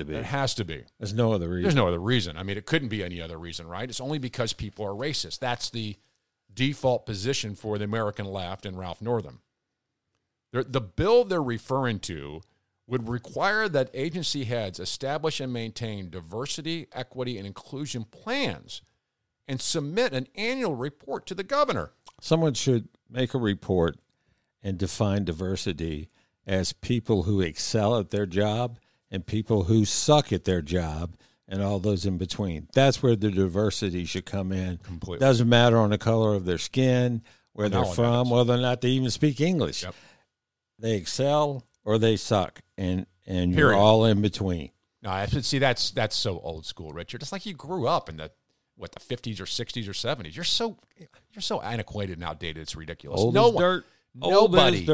to be. There's no other reason. I mean, it couldn't be any other reason, right? It's only because people are racist. That's the default position for the American left and Ralph Northam. The bill they're referring to would require that agency heads establish and maintain diversity, equity, and inclusion plans and submit an annual report to the governor. Someone should make a report and define diversity as people who excel at their job and people who suck at their job and all those in between. That's where the diversity should come in. Completely. Doesn't matter on the color of their skin, where they're from, whether or not they even speak English. Yep. They excel or they suck, and you're all in between. No, I see. That's so old school, Richard. It's like you grew up in the 50s or 60s or 70s. You're so antiquated and outdated. It's ridiculous. Nobody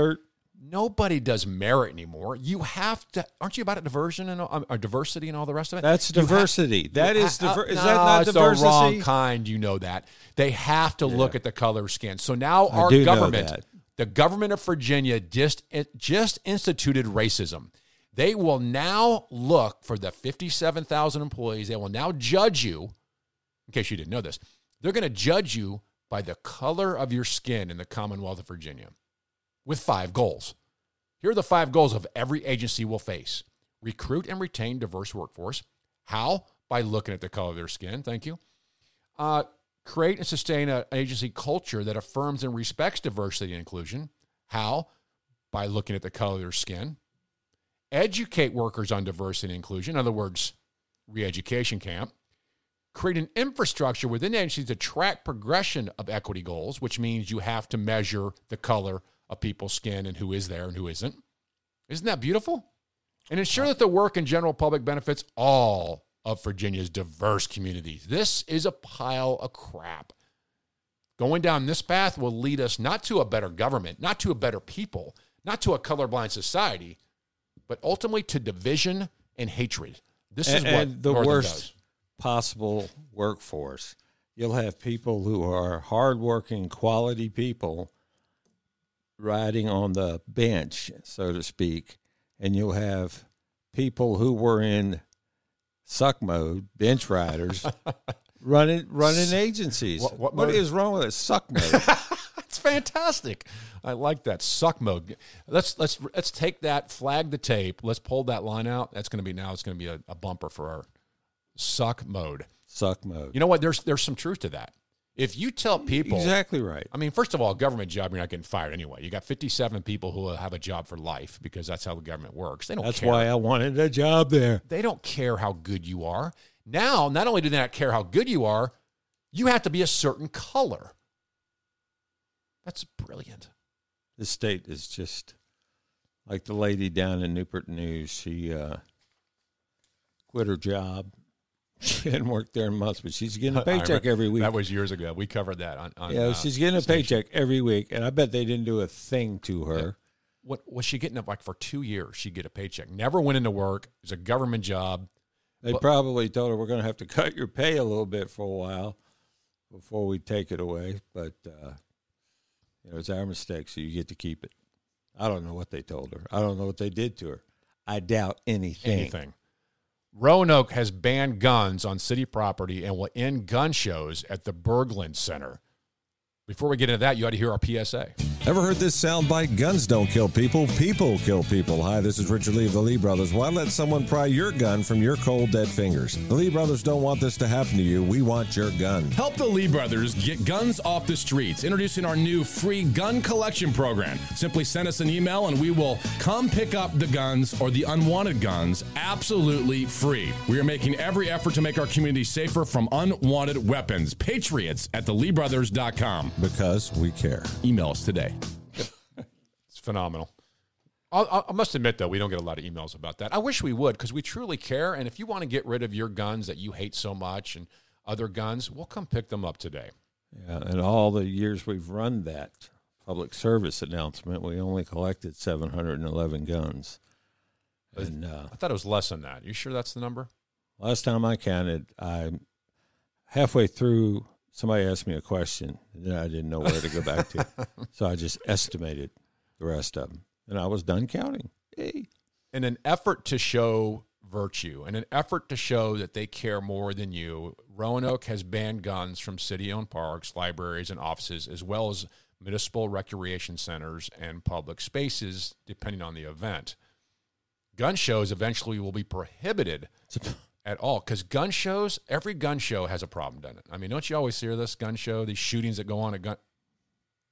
does merit anymore. You have to. Aren't you about diversion and diversity and all the rest of it? That's diversity. Is that not diversity? It's the wrong kind. You know that they have to look at the color of skin. So now our government. The government of Virginia just instituted racism. They will now look for the 57,000 employees. They will now judge you, in case you didn't know this. They're going to judge you by the color of your skin in the Commonwealth of Virginia, with 5 goals. Here are the 5 goals of every agency will face. Recruit and retain diverse workforce. How? By looking at the color of their skin. Thank you. Create and sustain an agency culture that affirms and respects diversity and inclusion. How? By looking at the color of their skin. Educate workers on diversity and inclusion. In other words, re-education camp. Create an infrastructure within agencies to track progression of equity goals, which means you have to measure the color of people's skin and who is there and who isn't. Isn't that beautiful? And ensure that the work in general public benefits all of Virginia's diverse communities. This is a pile of crap. Going down this path will lead us not to a better government, not to a better people, not to a colorblind society, but ultimately to division and hatred. This is what the worst possible workforce. You'll have people who are hardworking, quality people riding on the bench, so to speak, and you'll have people who were in suck mode, bench riders, running agencies. What is wrong with it? Suck mode. It's fantastic. I like that, suck mode. Let's take that, flag the tape. Let's pull that line out. That's going to be a bumper for our suck mode. Suck mode. You know what? There's some truth to that. If you tell people... Exactly right. I mean, first of all, a government job, you're not getting fired anyway. You got 57 people who have a job for life because that's how the government works. They don't care. That's why I wanted a job there. They don't care how good you are. Now, not only do they not care how good you are, you have to be a certain color. That's brilliant. The state is just... Like the lady down in Newport News, she quit her job. She hadn't worked there in months, but she's getting a paycheck every week. That was years ago. We covered that on she's getting a paycheck every week, and I bet they didn't do a thing to her. Yeah. What was she getting up like for 2 years? She'd get a paycheck. Never went into work. It was a government job. They probably told her, we're going to have to cut your pay a little bit for a while before we take it away, but it's our mistake, so you get to keep it. I don't know what they told her. I don't know what they did to her. I doubt anything. Roanoke has banned guns on city property and will end gun shows at the Berglund Center. Before we get into that, you ought to hear our PSA. Ever heard this soundbite? Guns don't kill people. People kill people. Hi, this is Richard Lee of the Lee Brothers. Why let someone pry your gun from your cold, dead fingers? The Lee Brothers don't want this to happen to you. We want your gun. Help the Lee Brothers get guns off the streets. Introducing our new free gun collection program. Simply send us an email and we will come pick up the guns or the unwanted guns absolutely free. We are making every effort to make our community safer from unwanted weapons. Patriots at theleebrothers.com. Because we care. Email us today. It's phenomenal. I must admit, though, we don't get a lot of emails about that. I wish we would, because we truly care. And if you want to get rid of your guns that you hate so much and other guns, we'll come pick them up today. Yeah, and all the years we've run that public service announcement, we only collected 711 guns. And I thought it was less than that. You sure that's the number? Last time I counted, I'm halfway through... Somebody asked me a question, and I didn't know where to go back to. So I just estimated the rest of them, and I was done counting. Yay. In an effort to show virtue, in an effort to show that they care more than you, Roanoke has banned guns from city-owned parks, libraries, and offices, as well as municipal recreation centers and public spaces, depending on the event. Gun shows eventually will be prohibited. At all, because gun shows, every gun show has a problem, doesn't it? I mean, don't you always hear this gun show, these shootings that go on at gun?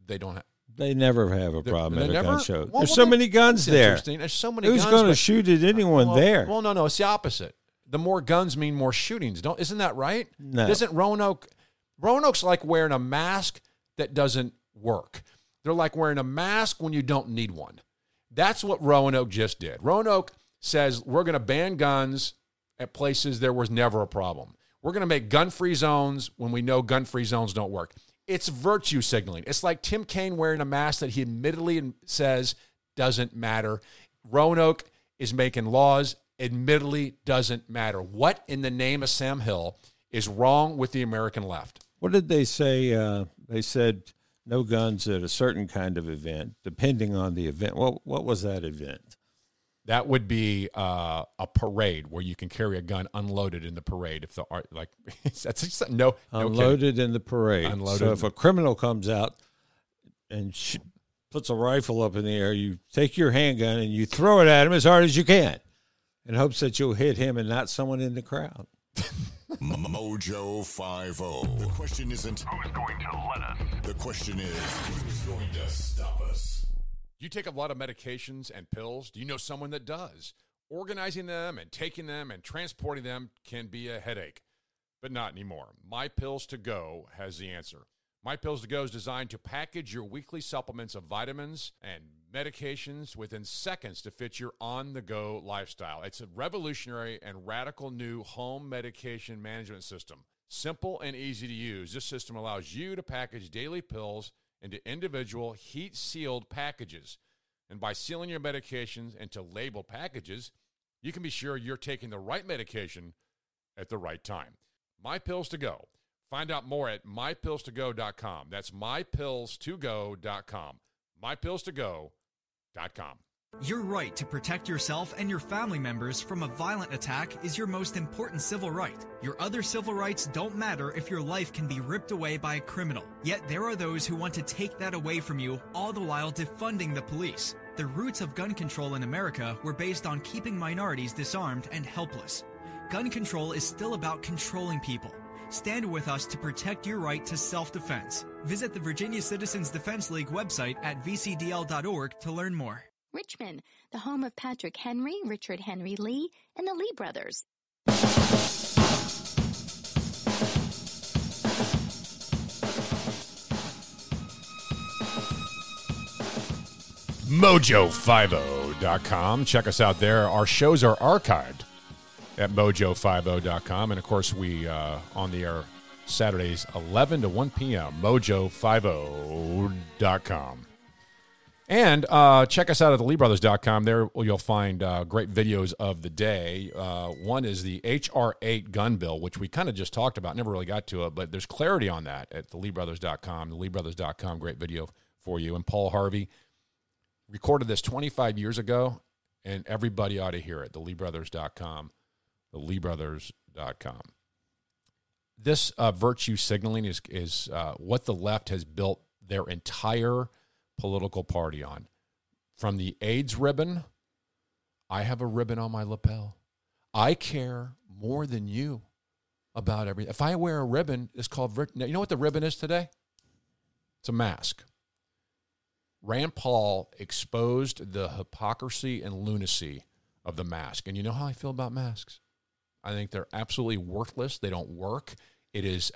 They don't have. They never have a problem at a gun show. Well, there's so many guns there. Interesting. There's so many. Who's going to shoot at anyone there? Well, no, it's the opposite. The more guns mean more shootings. Isn't that right? No. Isn't Roanoke's like wearing a mask that doesn't work. They're like wearing a mask when you don't need one. That's what Roanoke just did. Roanoke says we're going to ban guns at places there was never a problem. We're going to make gun-free zones when we know gun-free zones don't work. It's virtue signaling. It's like Tim Kaine wearing a mask that he admittedly says doesn't matter. Roanoke is making laws, admittedly doesn't matter. What in the name of Sam Hill is wrong with the American left? What did they say? They said no guns at a certain kind of event, depending on the event. Well, what was that event? That would be a parade where you can carry a gun unloaded in the parade. If the art, like, that's just no unloaded in the parade. Unloaded. So if a criminal comes out and puts a rifle up in the air, you take your handgun and you throw it at him as hard as you can, in hopes that you'll hit him and not someone in the crowd. Mojo50. The question isn't who is going to let us. The question is who is going to stop us. You take a lot of medications and pills. Do you know someone that does? Organizing them and taking them and transporting them can be a headache, but not anymore. MyPillsToGo has the answer. MyPillsToGo is designed to package your weekly supplements of vitamins and medications within seconds to fit your on-the-go lifestyle. It's a revolutionary and radical new home medication management system. Simple and easy to use, this system allows you to package daily pills into individual heat-sealed packages. And by sealing your medications into labeled packages, you can be sure you're taking the right medication at the right time. MyPillsToGo. Find out more at MyPillsToGo.com. That's MyPillsToGo.com. MyPillsToGo.com. Your right to protect yourself and your family members from a violent attack is your most important civil right. Your other civil rights don't matter if your life can be ripped away by a criminal. Yet there are those who want to take that away from you, all the while defunding the police. The roots of gun control in America were based on keeping minorities disarmed and helpless. Gun control is still about controlling people. Stand with us to protect your right to self-defense. Visit the Virginia Citizens Defense League website at vcdl.org to learn more. Richmond, the home of Patrick Henry, Richard Henry Lee, and the Lee Brothers. Mojo50.com. Check us out there. Our shows are archived at Mojo50.com. And, of course, we on the air Saturdays 11 to 1 p.m. Mojo50.com. And check us out at theleebrothers.com. There you'll find great videos of the day. One is the HR8 gun bill, which we kind of just talked about, never really got to it, but there's clarity on that at theleebrothers.com. Theleebrothers.com, great video for you. And Paul Harvey recorded this 25 years ago, and everybody ought to hear it. Theleebrothers.com, theleebrothers.com. This virtue signaling is what the left has built their entire political party on. From the AIDS ribbon, I have a ribbon on my lapel. I care more than you about everything. If I wear a ribbon, it's called, you know what the ribbon is today? It's a mask. Rand Paul exposed the hypocrisy and lunacy of the mask. And you know how I feel about masks. I think they're absolutely worthless. They don't work. It is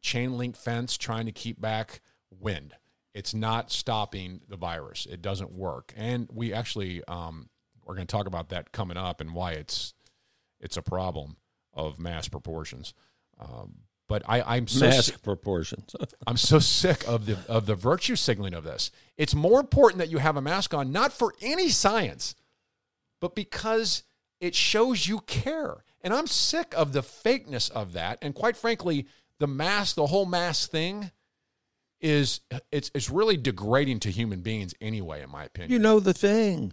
chain link fence trying to keep back wind. It's not stopping the virus. It doesn't work. And we actually we're going to talk about that coming up and why it's a problem of mass proportions. But I'm so mask proportions. I'm so sick of the virtue signaling of this. It's more important that you have a mask on, not for any science, but because it shows you care. And I'm sick of the fakeness of that. And quite frankly, the mask, the whole mask thing, it's really degrading to human beings anyway, in my opinion. You know the thing.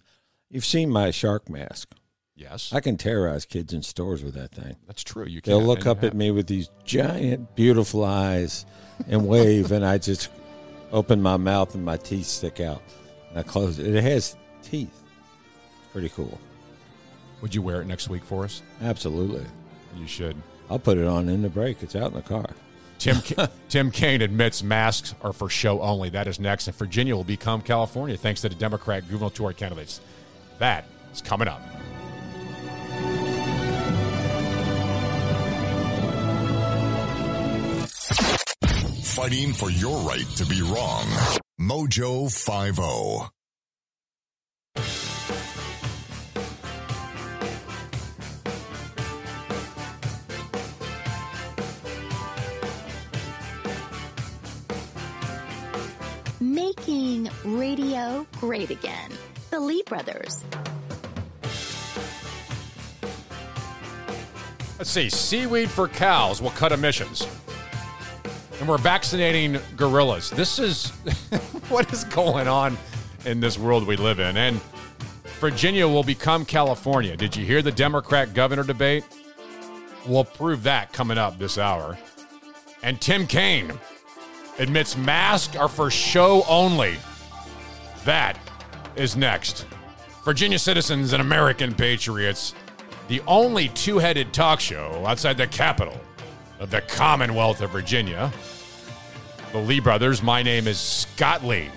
You've seen my shark mask. Yes. I can terrorize kids in stores with that thing. That's true. You can. They'll look up at me with these giant, beautiful eyes and wave, and I just open my mouth and my teeth stick out. And I close it. It has teeth. Pretty cool. Would you wear it next week for us? Absolutely. You should. I'll put it on in the break. It's out in the car. Tim Kaine admits masks are for show only. That is next. And Virginia will become California thanks to the Democrat gubernatorial candidates. That is coming up. Fighting for your right to be wrong. Mojo50. Making radio great again. The Lee Brothers. Let's see. Seaweed for cows will cut emissions. And we're vaccinating gorillas. This is what is going on in this world we live in. And Virginia will become California. Did you hear the Democrat governor debate? We'll prove that coming up this hour. And Tim Kaine admits masks are for show only. That is next. Virginia citizens and American patriots, the only two-headed talk show outside the capital of the Commonwealth of Virginia. The Lee Brothers. My name is Scott Lee.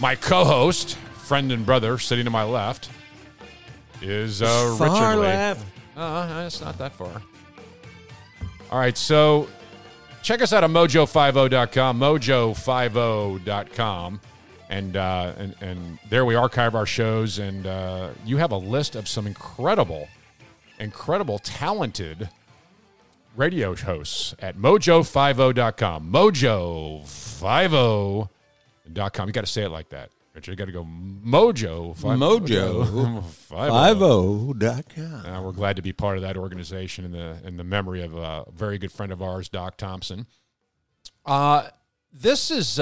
My co-host, friend and brother, sitting to my left, is Richard Lee. It's not that far. All right, so check us out at Mojo50.com, Mojo50.com. And there we archive our shows, and you have a list of some incredible, talented radio hosts at Mojo50.com, Mojo50.com. You got to say it like that, Richard. You got to go Mojo50.com. We're glad to be part of that organization in the memory of a very good friend of ours, Doc Thompson. This is...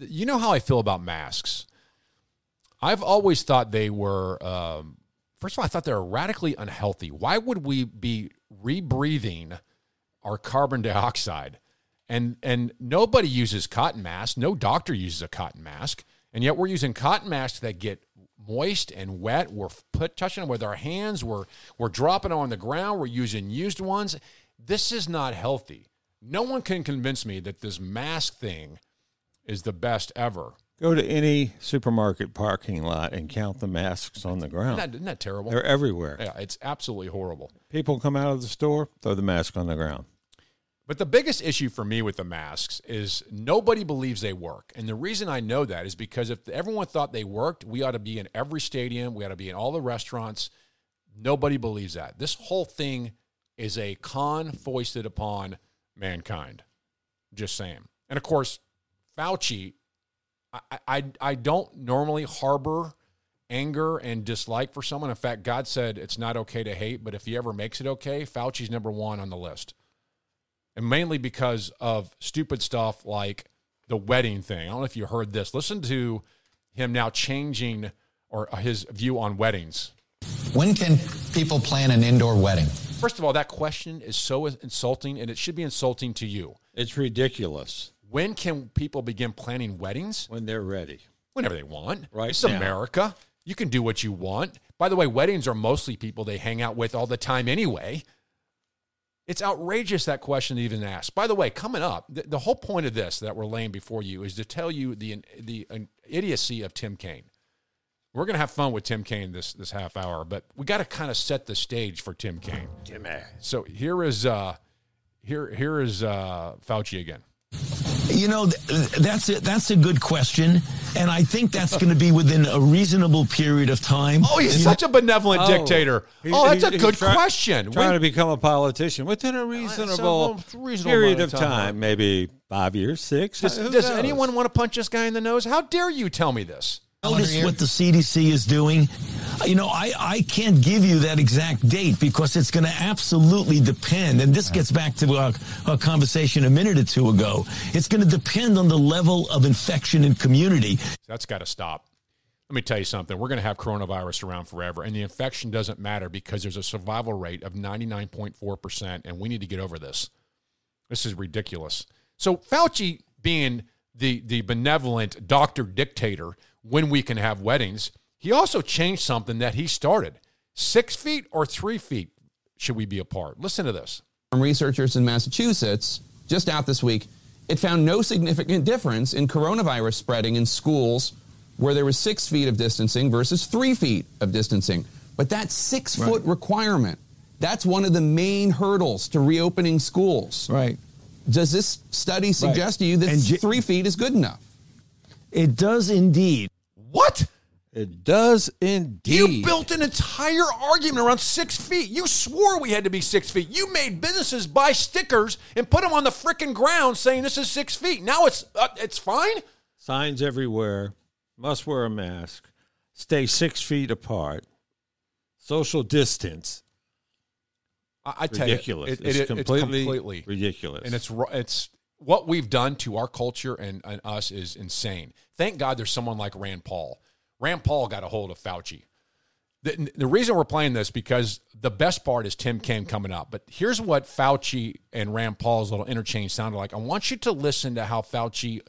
You know how I feel about masks. I've always thought they were, first of all, I thought they were radically unhealthy. Why would we be rebreathing our carbon dioxide? And nobody uses cotton masks. No doctor uses a cotton mask. And yet we're using cotton masks that get moist and wet. We're touching them with our hands. We're dropping them on the ground. We're using used ones. This is not healthy. No one can convince me that this mask thing is the best ever. Go to any supermarket parking lot and count the masks on the ground. Isn't that terrible? They're everywhere. Yeah, it's absolutely horrible. People come out of the store, throw the mask on the ground. But the biggest issue for me with the masks is nobody believes they work. And the reason I know that is because if everyone thought they worked, we ought to be in every stadium. We ought to be in all the restaurants. Nobody believes that. This whole thing is a con foisted upon mankind. Just saying. And, of course, Fauci, I don't normally harbor anger and dislike for someone. In fact, God said it's not okay to hate, but if he ever makes it okay, Fauci's number one on the list. And mainly because of stupid stuff like the wedding thing. I don't know if you heard this. Listen to him now changing or his view on weddings. When can people plan an indoor wedding? First of all, that question is so insulting, and it should be insulting to you. It's ridiculous. When can people begin planning weddings? When they're ready. Whenever they want. Right. It's now. America. You can do what you want. By the way, weddings are mostly people they hang out with all the time anyway. It's outrageous, that question to even ask. By the way, coming up, the whole point of this that we're laying before you is to tell you the idiocy of Tim Kaine. We're going to have fun with Tim Kaine this half hour, but we got to kind of set the stage for Tim Kaine. Timmy. So here is Fauci again. You know, that's it. That's a good question, and I think that's going to be within a reasonable period of time. Oh, he's such a benevolent dictator. That's a good question. Trying to become a politician within a reasonable period of time, maybe 5 years, six. Does anyone want to punch this guy in the nose? How dare you tell me this? Notice what the CDC is doing. You know, I can't give you that exact date because it's going to absolutely depend. And this gets back to our conversation a minute or two ago. It's going to depend on the level of infection in community. That's got to stop. Let me tell you something. We're going to have coronavirus around forever, and the infection doesn't matter because there's a survival rate of 99.4%, and we need to get over this. This is ridiculous. So Fauci being the benevolent doctor-dictator when we can have weddings, he also changed something that he started. 6 feet or 3 feet should we be apart? Listen to this. Researchers in Massachusetts, just out this week, it found no significant difference in coronavirus spreading in schools where there was 6 feet of distancing versus 3 feet of distancing. But that 6-foot requirement, that's one of the main hurdles to reopening schools. Right. Does this study suggest to you that 3 feet is good enough? It does indeed. What? It does indeed. You built an entire argument around 6 feet. You swore we had to be 6 feet. You made businesses buy stickers and put them on the frickin' ground saying this is 6 feet. Now it's fine? Signs everywhere. Must wear a mask. Stay 6 feet apart. Social distance. I tell ridiculous. You, it's completely ridiculous. And it's what we've done to our culture and us is insane. Thank God there's someone like Rand Paul. Rand Paul got a hold of Fauci. The reason we're playing this, because the best part is Tim Kaine coming up. But here's what Fauci and Rand Paul's little interchange sounded like. I want you to listen to how Fauci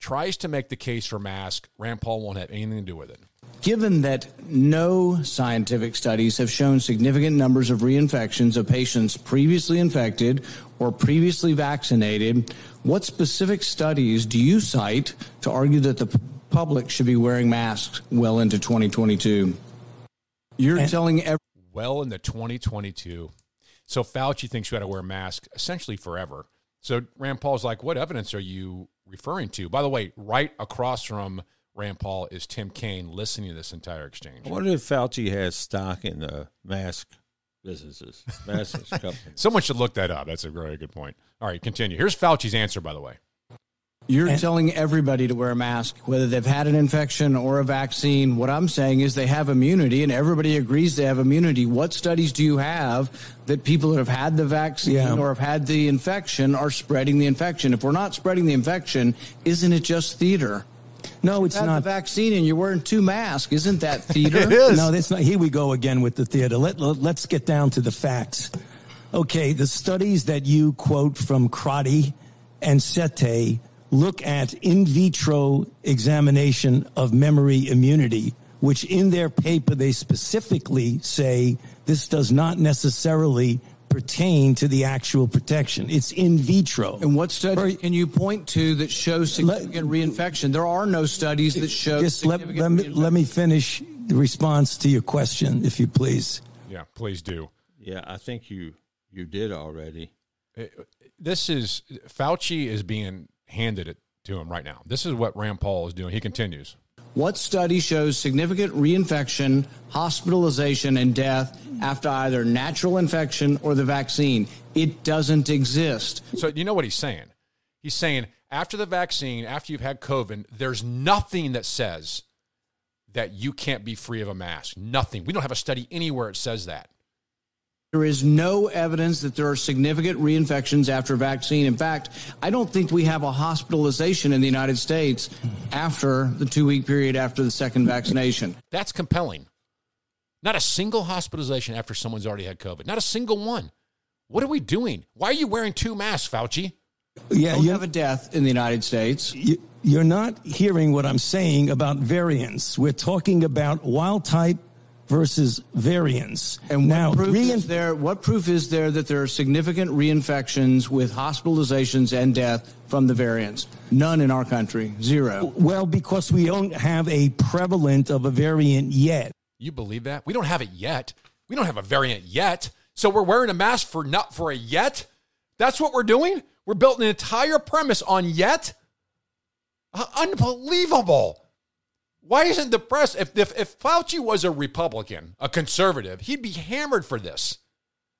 tries to make the case for masks. Rand Paul won't have anything to do with it. Given that no scientific studies have shown significant numbers of reinfections of patients previously infected or previously vaccinated, what specific studies do you cite to argue that the public should be wearing masks well into 2022? You're telling everyone. Well into 2022. So Fauci thinks you got to wear a mask essentially forever. So Rand Paul's like, what evidence are you referring to? By the way, right across from Rand Paul is Tim Kaine listening to this entire exchange. I wonder if Fauci has stock in the mask businesses, mask companies. Someone should look that up. That's a very good point. All right, continue. Here's Fauci's answer, by the way. You're telling everybody to wear a mask, whether they've had an infection or a vaccine. What I'm saying is they have immunity, and everybody agrees they have immunity. What studies do you have that people who have had the vaccine or have had the infection are spreading the infection? If we're not spreading the infection, isn't it just theater? No, it's not. The vaccine and you're wearing two masks. Isn't that theater? It is. No, that's not. Here we go again with the theater. Let's get down to the facts. Okay, the studies that you quote from Crotty and Sette look at in vitro examination of memory immunity, which in their paper they specifically say this does not necessarily pertain to the actual protection. It's in vitro. And what study can you point to that shows significant reinfection? There are no studies that show significant reinfection. Let me finish the response to your question, if you please. Yeah, please do. Yeah, I think you did already. This is, Fauci is being handed it to him right now. This is what Rand Paul is doing. He continues. What study shows significant reinfection, hospitalization, and death after either natural infection or the vaccine? It doesn't exist. So you know what he's saying? He's saying after the vaccine, after you've had COVID, there's nothing that says that you can't be free of a mask. Nothing. We don't have a study anywhere that says that. There is no evidence that there are significant reinfections after vaccine. In fact, I don't think we have a hospitalization in the United States after the 2-week period after the second vaccination. That's compelling. Not a single hospitalization after someone's already had COVID. Not a single one. What are we doing? Why are you wearing two masks, Fauci? Yeah, you have a death in the United States. You're not hearing what I'm saying about variants. We're talking about wild type versus variants. And what proof is there that there are significant reinfections with hospitalizations and death from the variants? None in our country. Zero. Well, because we don't have a prevalent of a variant yet. You believe that? We don't have it yet. We don't have a variant yet. So we're wearing a mask for a yet? That's what we're doing? We're built an entire premise on yet? Unbelievable. Why isn't the press, if Fauci was a Republican, a conservative, he'd be hammered for this.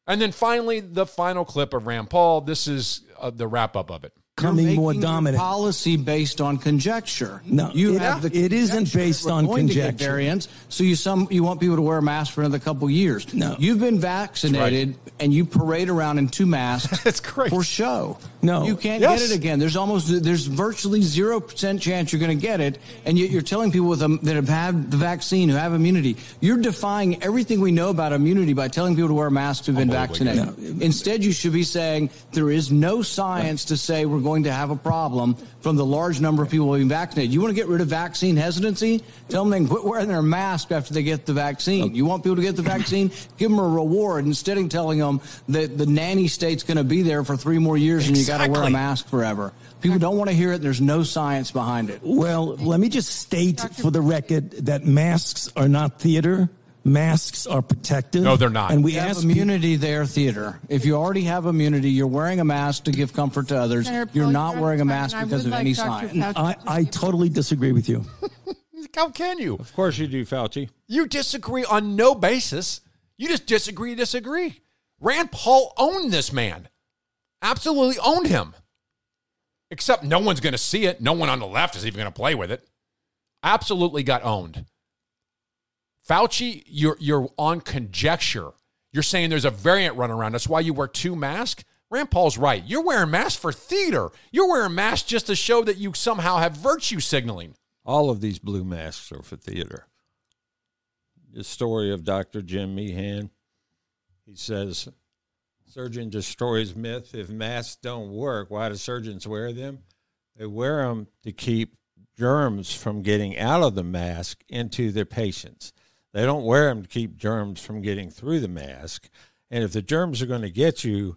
And then finally, the final clip of Rand Paul. This is the wrap-up of it. Coming more dominant. Policy based on conjecture. No, it isn't based on conjecture. Variants, so you want people to wear a mask for another couple years. No, you've been vaccinated and you parade around in two masks. That's great for show. No, you can't get it again. There's virtually 0% chance you're going to get it, and yet you're telling people that have had the vaccine who have immunity. You're defying everything we know about immunity by telling people to wear masks who've been vaccinated. No. Instead, you should be saying there is no science to say we're going to have a problem from the large number of people being vaccinated. You want to get rid of vaccine hesitancy? Tell them they can quit wearing their mask after they get the vaccine. You want people to get the vaccine? Give them a reward instead of telling them that the nanny state's going to be there for 3 more years and you got to wear a mask forever. People don't want to hear it. There's no science behind it. Well, let me just state for the record that masks are not theater. Masks are protective. No, they're not. And we have immunity there, theater. If you already have immunity, you're wearing a mask to give comfort to others. You're not wearing a mask because of any science. I totally disagree with you. How can you? Of course you do, Fauci. You disagree on no basis. You just disagree. Rand Paul owned this man. Absolutely owned him. Except no one's going to see it. No one on the left is even going to play with it. Absolutely got owned. Fauci, you're on conjecture. You're saying there's a variant run around. That's why you wear two masks? Rand Paul's right. You're wearing masks for theater. You're wearing masks just to show that you somehow have virtue signaling. All of these blue masks are for theater. the story of Dr. Jim Meehan. He says, surgeon destroys myth. If masks don't work, why do surgeons wear them? They wear them to keep germs from getting out of the mask into their patients. They don't wear them to keep germs from getting through the mask. And if the germs are going to get you,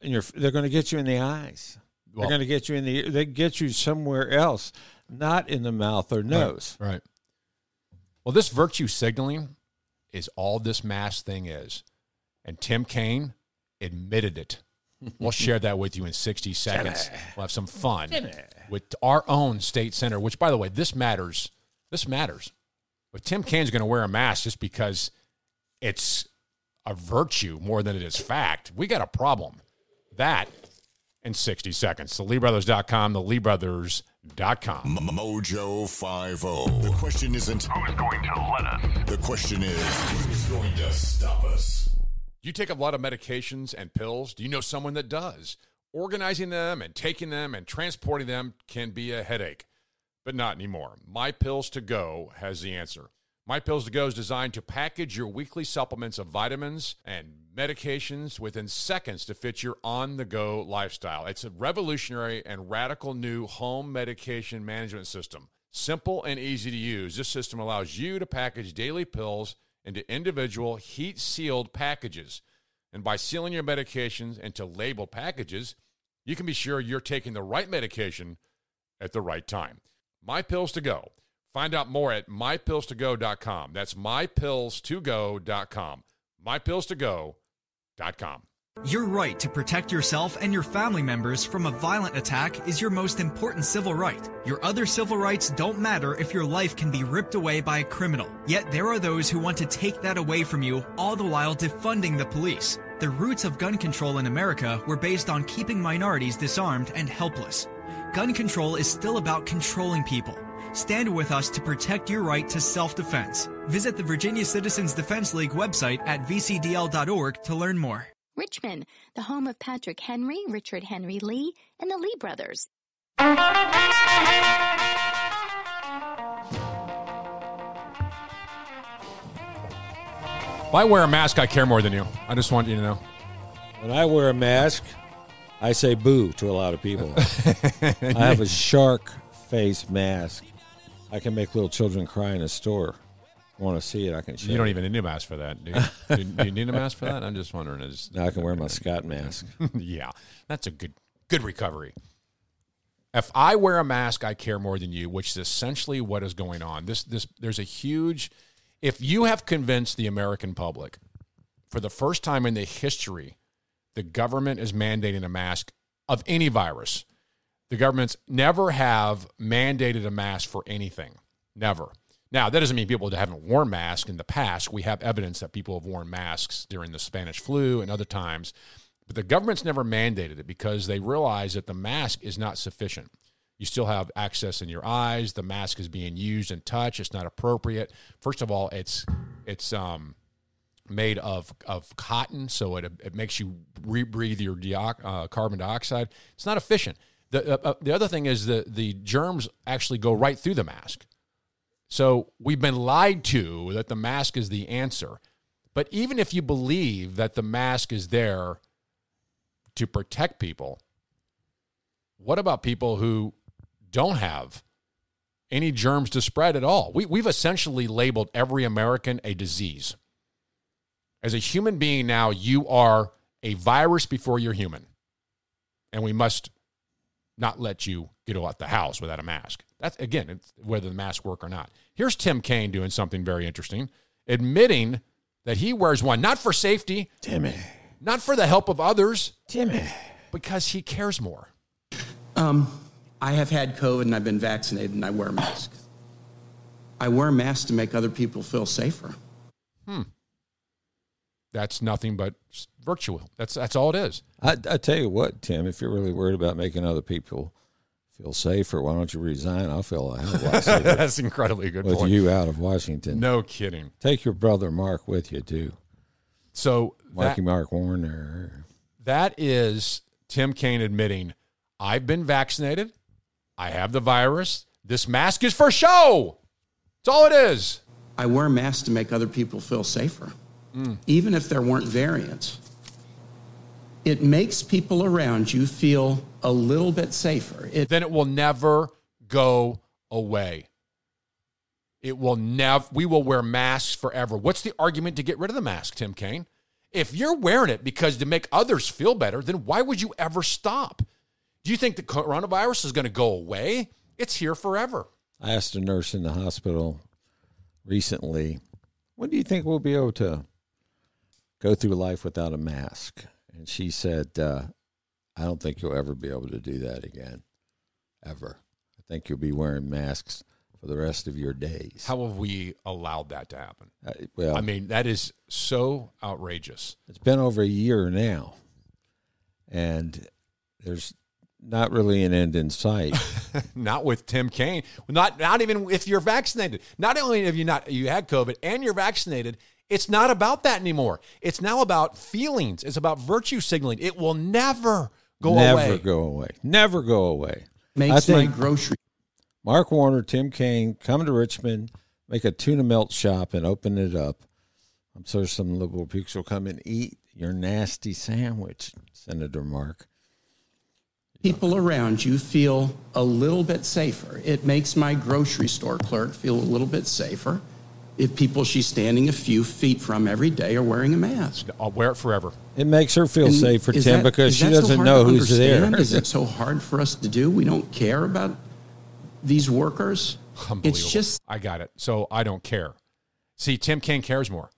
they're going to get you in the eyes. Well, they're going to get you in the ear. They get you somewhere else, not in the mouth or nose. Right. Well, this virtue signaling is all this mask thing is. And Tim Kaine admitted it. We'll share that with you in 60 seconds. We'll have some fun with our own state senator, which, by the way, this matters. This matters. But Tim Kaine's going to wear a mask just because it's a virtue more than it is fact. We got a problem. That in 60 seconds. The LeeBrothers.com, the LeeBrothers.com. Mojo50. The question isn't who's going to let us. The question is who's going to stop us. Do you take a lot of medications and pills? Do you know someone that does? Organizing them and taking them and transporting them can be a headache, but not anymore. MyPillsToGo has the answer. MyPillsToGo is designed to package your weekly supplements of vitamins and medications within seconds to fit your on-the-go lifestyle. It's a revolutionary and radical new home medication management system. Simple and easy to use, this system allows you to package daily pills into individual heat-sealed packages. And by sealing your medications into labeled packages, you can be sure you're taking the right medication at the right time. MyPillsToGo. Find out more at MyPillsToGo.com. That's MyPillsToGo.com. MyPillsToGo.com. Your right to protect yourself and your family members from a violent attack is your most important civil right. Your other civil rights don't matter if your life can be ripped away by a criminal. Yet there are those who want to take that away from you, all the while defunding the police. The roots of gun control in America were based on keeping minorities disarmed and helpless. Gun control is still about controlling people. Stand with us to protect your right to self-defense. Visit the Virginia Citizens Defense League website at vcdl.org to learn more. Richmond, the home of Patrick Henry, Richard Henry Lee, and the Lee Brothers. If I wear a mask, I care more than you. I just want you to know. When I wear a mask, I say boo to a lot of people. I have a shark face mask. I can make little children cry in a store. Want to see it, I can show you. You don't even need a mask for that, do you? Do you need a mask for that? I'm just wondering. No, I can wear my Scott mask. Yeah, that's a good recovery. If I wear a mask, I care more than you, which is essentially what is going on. There's a huge... If you have convinced the American public, for the first time in the history, the government is mandating a mask of any virus. The governments never have mandated a mask for anything. Never. Now, that doesn't mean people haven't worn masks in the past. We have evidence that people have worn masks during the Spanish flu and other times. But the government's never mandated it because they realize that the mask is not sufficient. You still have access in your eyes. The mask is being used and touched. It's not appropriate. First of all, it's made of cotton, so it makes you rebreathe your carbon dioxide. It's not efficient. The other thing is the germs actually go right through the mask. So we've been lied to that the mask is the answer. But even if you believe that the mask is there to protect people, what about people who don't have any germs to spread at all? We've essentially labeled every American a disease. As a human being now, you are a virus before you're human. And we must not let you get out the house without a mask. That's, again, it's whether the masks work or not. Here's Tim Kaine doing something very interesting, admitting that he wears one, not for safety, Timmy, not for the help of others, Timmy, because he cares more. I have had COVID and I've been vaccinated and I wear a mask. I wear masks to make other people feel safer. That's nothing but virtual. That's all it is. I tell you what, Tim, if you're really worried about making other people feel safer, why don't you resign? I'll feel a hell of a lot safer. That's incredibly good point. With you out of Washington. No kidding. Take your brother Mark with you, too. So Mark Warner. That is Tim Kaine admitting, I've been vaccinated. I have the virus. This mask is for show. That's all it is. I wear masks to make other people feel safer, even if there weren't variants. It makes people around you feel a little bit safer. Then it will never go away. It will never, we will wear masks forever. What's the argument to get rid of the mask, Tim Kaine? If you're wearing it because to make others feel better, then why would you ever stop? Do you think the coronavirus is going to go away? It's here forever. I asked a nurse in the hospital recently, when do you think we'll be able to go through life without a mask? And she said, I don't think you'll ever be able to do that again, ever. I think you'll be wearing masks for the rest of your days. How have we allowed that to happen? Well, I mean, that is so outrageous. It's been over a year now, and there's not really an end in sight. Not with Tim Kaine. Not even if you're vaccinated. Not only have you had COVID and you're vaccinated, it's not about that anymore. It's now about feelings. It's about virtue signaling. It will never go away. Never go away. Never go away. Makes my grocery. Mark Warner, Tim Kaine, come to Richmond, make a tuna melt shop, and open it up. I'm sure some liberal peaks will come and eat your nasty sandwich, Senator Mark. People around you feel a little bit safer. It makes my grocery store clerk feel a little bit safer if people she's standing a few feet from every day are wearing a mask. I'll wear it forever. It makes her feel safer, Tim, because she doesn't know who's there. Is it so hard for us to do? We don't care about these workers. It's just, I got it. So I don't care. See, Tim Kaine cares more.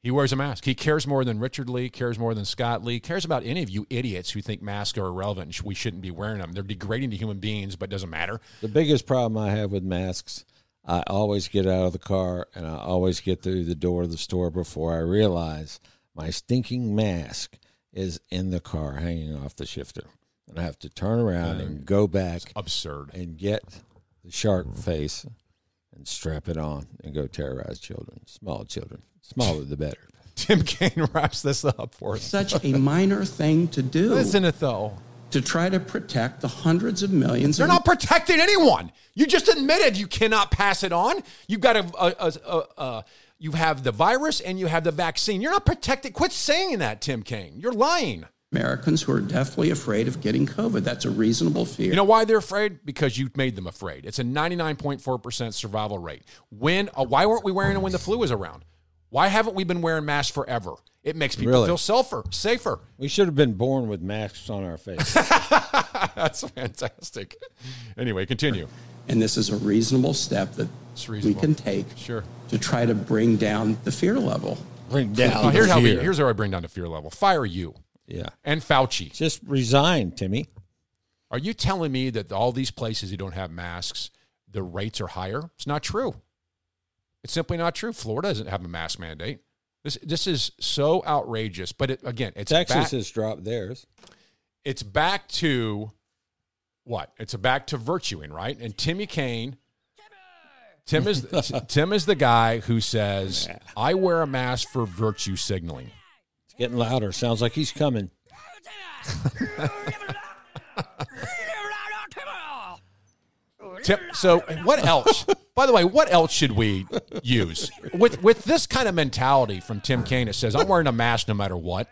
He wears a mask. He cares more than Richard Lee, cares more than Scott Lee, cares about any of you idiots who think masks are irrelevant and we shouldn't be wearing them. They're degrading to human beings, but it doesn't matter. The biggest problem I have with masks, I always get out of the car and I always get through the door of the store before I realize my stinking mask is in the car hanging off the shifter. And I have to turn around and go back. It's absurd. And get the shark face and strap it on and go terrorize children, small children. Smaller the better. Tim Kaine wraps this up for us. Such a minor thing to do. Isn't it, though? To try to protect the hundreds of millions. They're not protecting anyone. You just admitted you cannot pass it on. You've got you have the virus and you have the vaccine. You're not protected. Quit saying that, Tim Kaine. You're lying. Americans who are deathly afraid of getting COVID. That's a reasonable fear. You know why they're afraid? Because you made them afraid. It's a 99.4% survival rate. Why weren't we wearing it when the flu was around? Why haven't we been wearing masks forever? It makes people feel safer. We should have been born with masks on our face. That's fantastic. Anyway, continue. And this is a reasonable step that we can take to try to bring down the fear level. Here's how I bring down the fear level. Fire you. Yeah. And Fauci. Just resign, Timmy. Are you telling me that all these places who don't have masks, the rates are higher? It's not true. It's simply not true. Florida doesn't have a mask mandate. This is so outrageous. But it's Texas has dropped theirs. It's back to what? It's back to virtuing, right? And Timmy Kaine, Tim is the guy who says, I wear a mask for virtue signaling. It's getting louder. Sounds like he's coming. So what else? By the way, what else should we use? With this kind of mentality from Tim Kaine that says, I'm wearing a mask no matter what.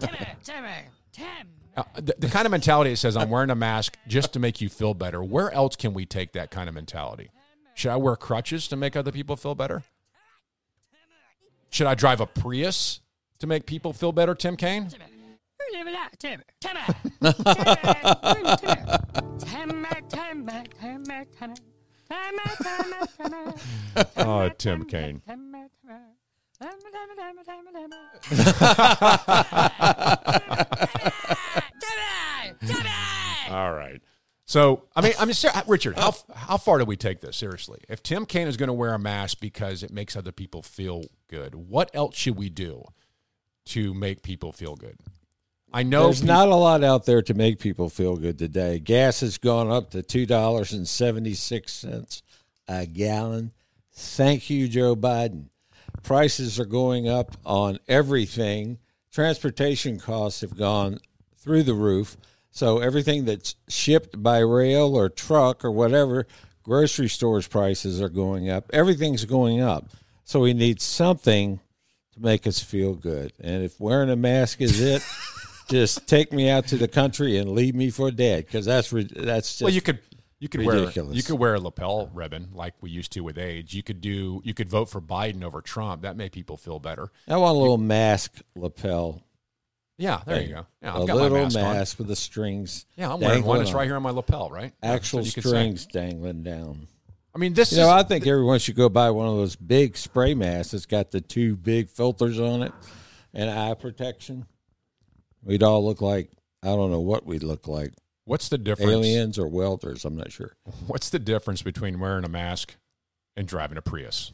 Tim. The kind of mentality that says, I'm wearing a mask just to make you feel better. Where else can we take that kind of mentality? Should I wear crutches to make other people feel better? Should I drive a Prius to make people feel better, Tim Kaine? Oh, Tim Kaine. All right. So, Richard, how far do we take this? Seriously. If Tim Kaine is going to wear a mask because it makes other people feel good, what else should we do to make people feel good? I know there's not a lot out there to make people feel good today. Gas has gone up to $2.76 a gallon. Thank you, Joe Biden. Prices are going up on everything. Transportation costs have gone through the roof. So everything that's shipped by rail or truck or whatever Grocery stores prices are going up. Everything's going up. So we need something to make us feel good. And if wearing a mask is it, just take me out to the country and leave me for dead, because that's just ridiculous. You could wear a lapel ribbon like we used to with AIDS. You could vote for Biden over Trump. That made people feel better. I want a little mask lapel. Yeah, there you go. Yeah, I've got little mask with the strings. Yeah, I'm wearing one. It's right here on my lapel, right? Actual strings dangling down. I mean, this is... I think everyone should go buy one of those big spray masks that's got the two big filters on it and eye protection. We'd all look like... I don't know what we'd look like. What's the difference? Aliens or welders, I'm not sure. What's the difference between wearing a mask and driving a Prius?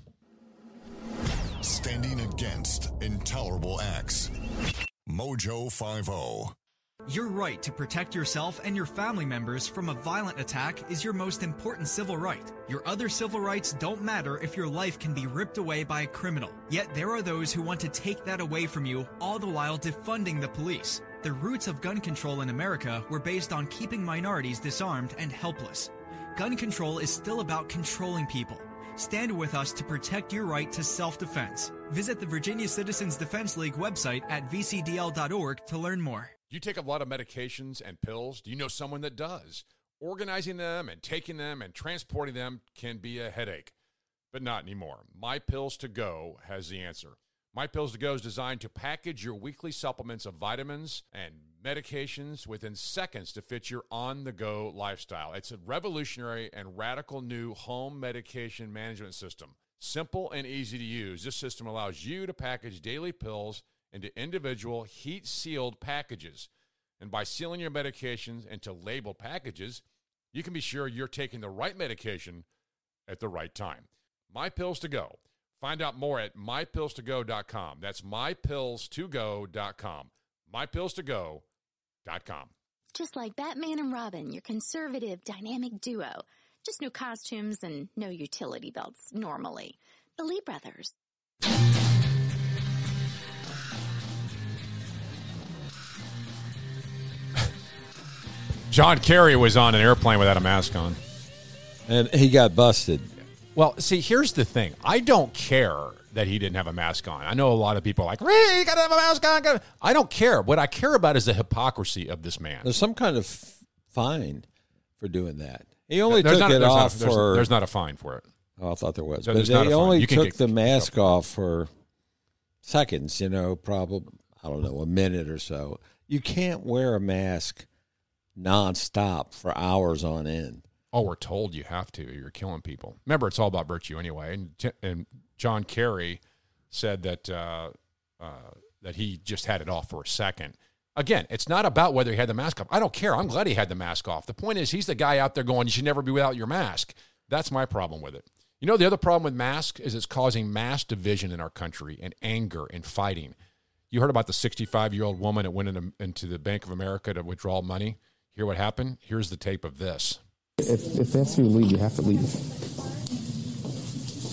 Standing against intolerable acts. Mojo50. Your right to protect yourself and your family members from a violent attack is your most important civil right. Your other civil rights don't matter if your life can be ripped away by a criminal. Yet there are those who want to take that away from you, all the while defunding the police. The roots of gun control in America were based on keeping minorities disarmed and helpless. Gun control is still about controlling people. Stand with us to protect your right to self-defense. Visit the Virginia Citizens Defense League website at vcdl.org to learn more. You take a lot of medications and pills. Do you know someone that does? Organizing them and taking them and transporting them can be a headache, but not anymore. MyPillsToGo has the answer. MyPillsToGo is designed to package your weekly supplements of vitamins and medications within seconds to fit your on-the-go lifestyle. It's a revolutionary and radical new home medication management system. Simple and easy to use, this system allows you to package daily pills into individual heat-sealed packages. And by sealing your medications into labeled packages, you can be sure you're taking the right medication at the right time. MyPillsToGo. Find out more at MyPillsToGo.com. That's MyPillsToGo.com. MyPillsToGo.com. Just like Batman and Robin, your conservative, dynamic duo. Just no costumes and no utility belts normally. The Lee Brothers. John Kerry was on an airplane without a mask on. And he got busted. Well, see, here's the thing. I don't care that he didn't have a mask on. I know a lot of people are like, really? You got to have a mask on? I don't care. What I care about is the hypocrisy of this man. There's some kind of fine for doing that. He only took it off for... There's not a fine for it. Oh, I thought there was. But they only took the mask off for seconds, probably, I don't know, a minute or so. You can't wear a mask nonstop for hours on end. Oh, we're told you have to. You're killing people. Remember, it's all about virtue anyway. And John Kerry said that that he just had it off for a second. Again, it's not about whether he had the mask off. I don't care. I'm glad he had the mask off. The point is, he's the guy out there going, you should never be without your mask. That's my problem with it. You know, the other problem with masks is it's causing mass division in our country and anger and fighting. You heard about the 65-year-old woman that went into the Bank of America to withdraw money. Hear what happened? Here's the tape of this. If that's your lead, you have to leave.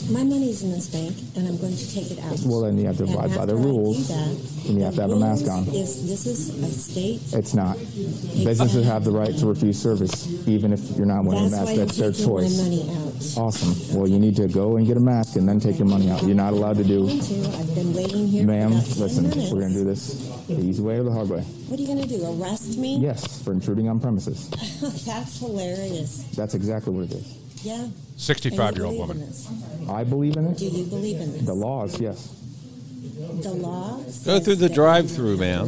My money's in this bank, and I'm going to take it out. Well, then you have to abide by the rules, and you have to have a mask on. This is a state. It's not. Businesses have the right to refuse service, even if you're not wearing a mask. That's their choice. My money out. Awesome. Well, you need to go and get a mask and then take your money out. You're not allowed to do. I've been waiting here. Ma'am, listen, we're going to do this the easy way or the hard way. What are you going to do, arrest me? Yes, for intruding on premises. That's hilarious. That's exactly what it is. Yeah. 65-year-old woman. I believe in it. Do you believe in this? The laws, yes. The law? Go through the drive-through, ma'am.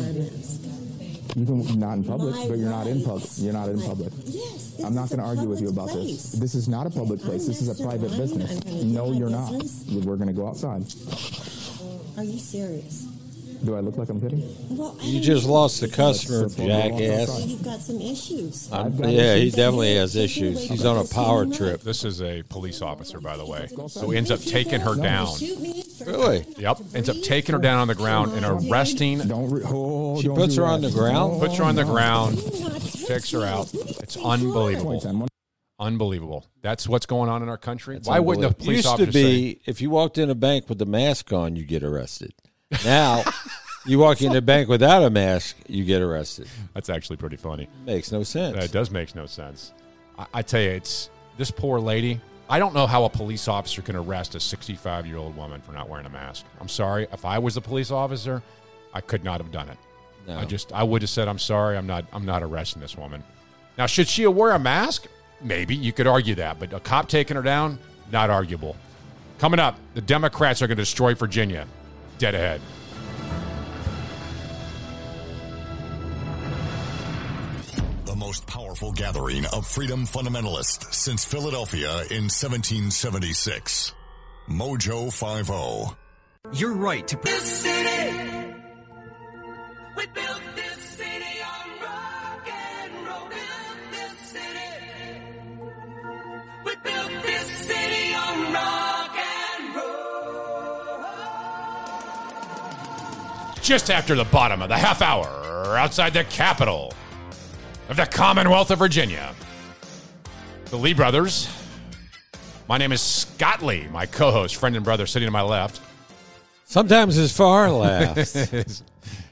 You can not in public, but you're not in public. You're not in public. Yes. I'm not going to argue with you about this. This is not a public place. This is a private business. No, you're not. We're going to go outside. Are you serious? Do I look like I'm kidding? Well, you just lost the customer, jackass. You've got some issues. Yeah, he definitely has issues. He's on a power trip. This is a police officer, by the way, who ends up taking her down. Really? Yep. Ends up taking her down on the ground and arresting. She puts her on the ground? Puts her on the ground, takes her out. It's unbelievable. Unbelievable. That's what's going on in our country. Why wouldn't the police officer say? If you walked in a bank with the mask on, you get arrested. Now, you walk into a bank without a mask, you get arrested. That's actually pretty funny. Makes no sense. It does make no sense. I tell you, it's this poor lady, I don't know how a police officer can arrest a 65-year-old woman for not wearing a mask. I'm sorry. If I was a police officer, I could not have done it. No. I would have said, I'm sorry, I'm not arresting this woman. Now, should she wear a mask? Maybe. You could argue that. But a cop taking her down, not arguable. Coming up, the Democrats are going to destroy Virginia. Dead ahead. The most powerful gathering of freedom fundamentalists since Philadelphia in 1776. Mojo50. Your right to this city. We built this city on rock and roll. Built this city. We built this city on rock and roll. Just after the bottom of the half hour, outside the Capitol of the Commonwealth of Virginia, the Lee Brothers. My name is Scott Lee, my co-host, friend and brother, sitting to my left. Sometimes his far left.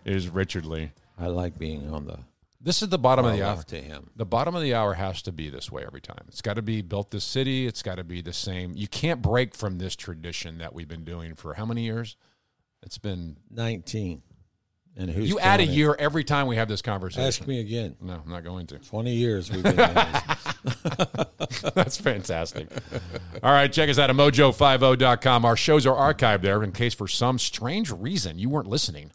It is Richard Lee. I like being on the... This is the bottom of the hour. To him. The bottom of the hour has to be this way every time. It's got to be built this city. It's got to be the same. You can't break from this tradition that we've been doing for how many years? It's been... 19. And who's you add a year every time we have this conversation. Ask me again. No, I'm not going to. 20 years we've been doing this. That's fantastic. All right, check us out at mojo50.com. Our shows are archived there in case for some strange reason you weren't listening,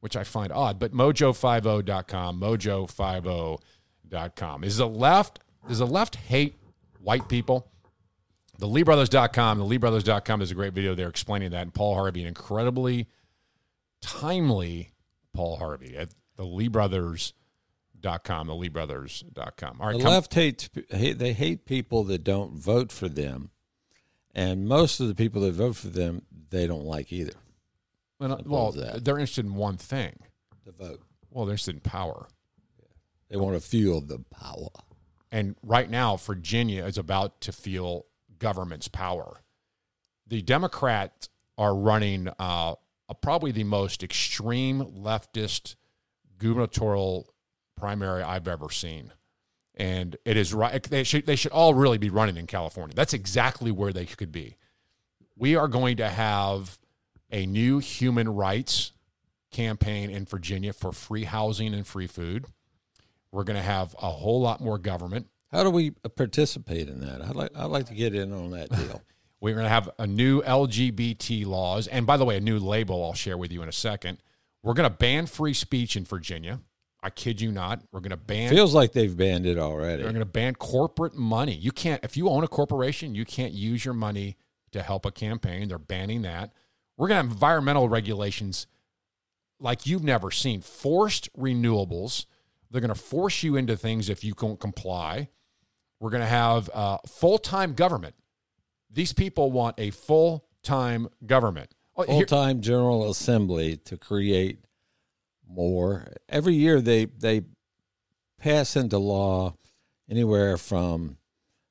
which I find odd, but mojo50.com, mojo50.com. Does the left hate white people? The LeeBrothers.com. There's a great video there explaining that, and Paul Harvey, an incredibly timely Paul Harvey at the LeeBrothers.com, the LeeBrothers.com. All right, left hate people that don't vote for them, and most of the people that vote for them, they don't like either. Well, they're interested in one thing. The vote. Well, they're interested in power. Yeah. They want to feel the power. And right now, Virginia is about to feel government's power. The Democrats are running... probably the most extreme leftist gubernatorial primary I've ever seen. And it is right. They should all really be running in California. That's exactly where they could be. We are going to have a new human rights campaign in Virginia for free housing and free food. We're going to have a whole lot more government. How do we participate in that? I'd like to get in on that deal. We're going to have a new LGBT laws. And by the way, a new label I'll share with you in a second. We're going to ban free speech in Virginia. I kid you not. We're going to ban... Feels like they've banned it already. They're going to ban corporate money. You can't... If you own a corporation, you can't use your money to help a campaign. They're banning that. We're going to have environmental regulations like you've never seen. Forced renewables. They're going to force you into things if you don't comply. We're going to have full-time government. These people want a full-time government. Full-time General Assembly to create more. Every year they pass into law anywhere from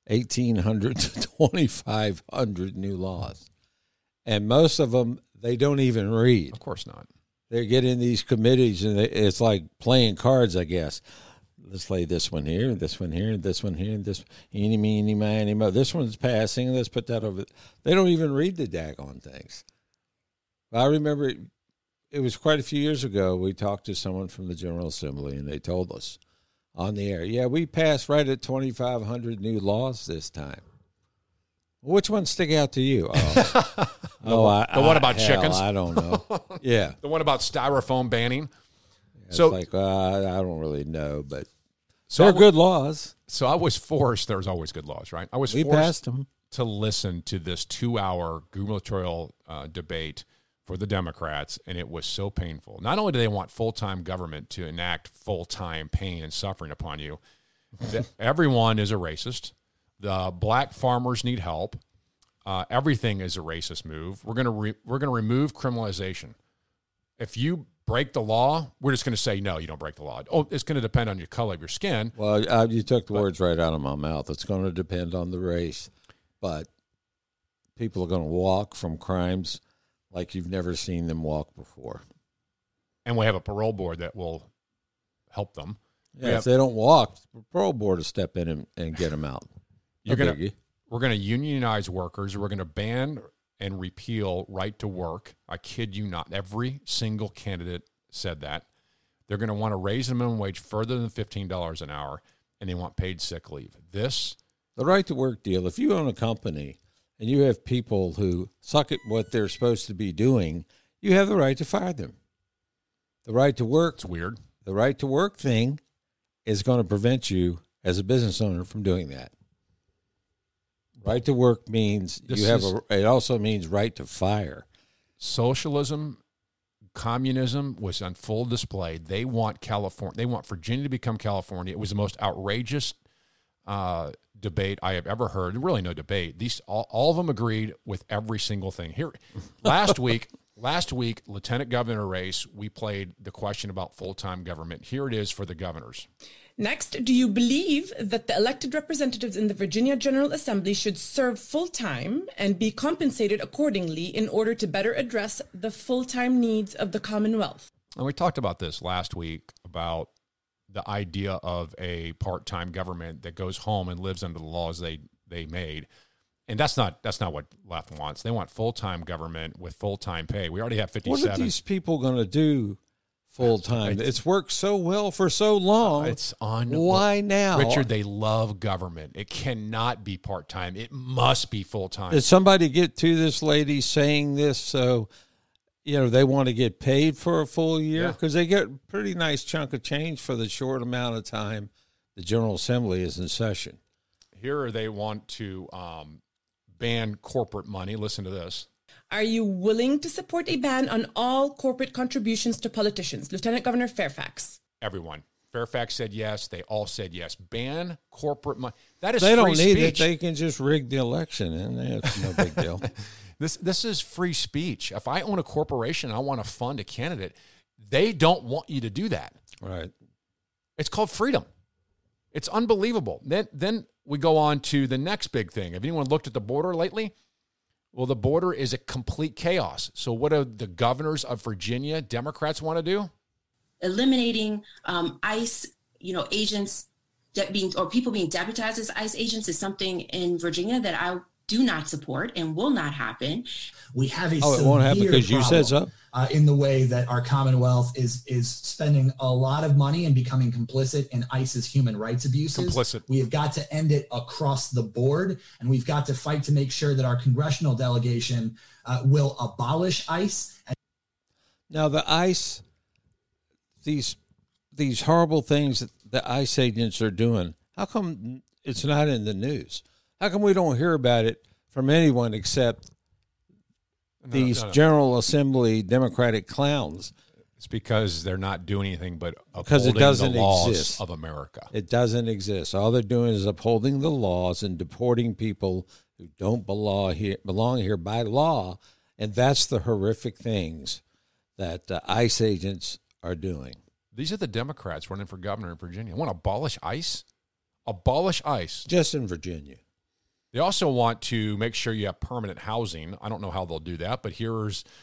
1,800 to 2,500 new laws. And most of them, they don't even read. Of course not. They get in these committees, and it's like playing cards, I guess. Let's lay this one here, this one here, this one here, this eeny, meeny, miny, mo. This one's passing. Let's put that over. They don't even read the daggone things. I remember it was quite a few years ago. We talked to someone from the General Assembly, and they told us on the air, yeah, we passed right at 2,500 new laws this time. Which ones stick out to you? The one about chickens? I don't know. Yeah. The one about styrofoam banning? It's so, like, I don't really know, but they're good laws. So I was forced, there's always good laws, right? We forced to listen to this 2-hour gubernatorial debate for the Democrats, and it was so painful. Not only do they want full-time government to enact full-time pain and suffering upon you, everyone is a racist. The black farmers need help. Everything is a racist move. We're going to remove criminalization. If you break the law, we're just going to say, no, you don't break the law. Oh, it's going to depend on your color of your skin. Well, you took the words right out of my mouth. It's going to depend on the race. But people are going to walk from crimes like you've never seen them walk before. And we have a parole board that will help them. Yeah, if they don't walk, the parole board will step in and get them out. We're gonna unionize workers. We're gonna ban and repeal right to work. I kid you not. Every single candidate said that. They're going to want to raise the minimum wage further than $15 an hour, and they want paid sick leave. The right to work deal, if you own a company and you have people who suck at what they're supposed to be doing, you have the right to fire them. The right to work. It's weird. The right to work thing is going to prevent you as a business owner from doing that. Right to work means it also means right to fire. Socialism, communism was on full display. They want California. They want Virginia to become California. It was the most outrageous debate I have ever heard. Really, no debate. These all of them agreed with every single thing. Here, last week, Lieutenant Governor race, we played the question about full-time government. Here it is for the governors. Next, do you believe that the elected representatives in the Virginia General Assembly should serve full-time and be compensated accordingly in order to better address the full-time needs of the Commonwealth? And we talked about this last week, about the idea of a part-time government that goes home and lives under the laws they made. And that's not what left wants. They want full-time government with full-time pay. We already have 57. What are these people going to do? Full-time. It's worked so well for so long. It's on. Why now? Richard, they love government. It cannot be part-time. It must be full-time. Did somebody get to this lady saying this so, they want to get paid for a full year? Because they get a pretty nice chunk of change for the short amount of time the General Assembly is in session. Here they want to ban corporate money. Listen to this. Are you willing to support a ban on all corporate contributions to politicians? Lieutenant Governor Fairfax. Everyone. Fairfax said yes. They all said yes. Ban corporate money. That is free speech. They don't need it. They can just rig the election, and it's no big deal. This is free speech. If I own a corporation and I want to fund a candidate, they don't want you to do that. Right. It's called freedom. It's unbelievable. Then we go on to the next big thing. Have anyone looked at the border lately? Well, the border is a complete chaos. So what do the governors of Virginia Democrats want to do? Eliminating ICE, agents people being deputized as ICE agents is something in Virginia that I do not support and will not happen. We have a severe it won't happen because you said so. In the way that our Commonwealth is spending a lot of money and becoming complicit in ICE's human rights abuses. We have got to end it across the board, and we've got to fight to make sure that our congressional delegation will abolish ICE. Now, the ICE, these horrible things that the ICE agents are doing, how come it's not in the news? How come we don't hear about it from anyone except these General Assembly Democratic clowns? It's because they're not doing anything but upholding the laws of America. It doesn't exist. All they're doing is upholding the laws and deporting people who don't belong here by law, and that's the horrific things that ICE agents are doing. These are the Democrats running for governor in Virginia. Want to abolish ICE? Abolish ICE. Just in Virginia. They also want to make sure you have permanent housing. I don't know how they'll do that, but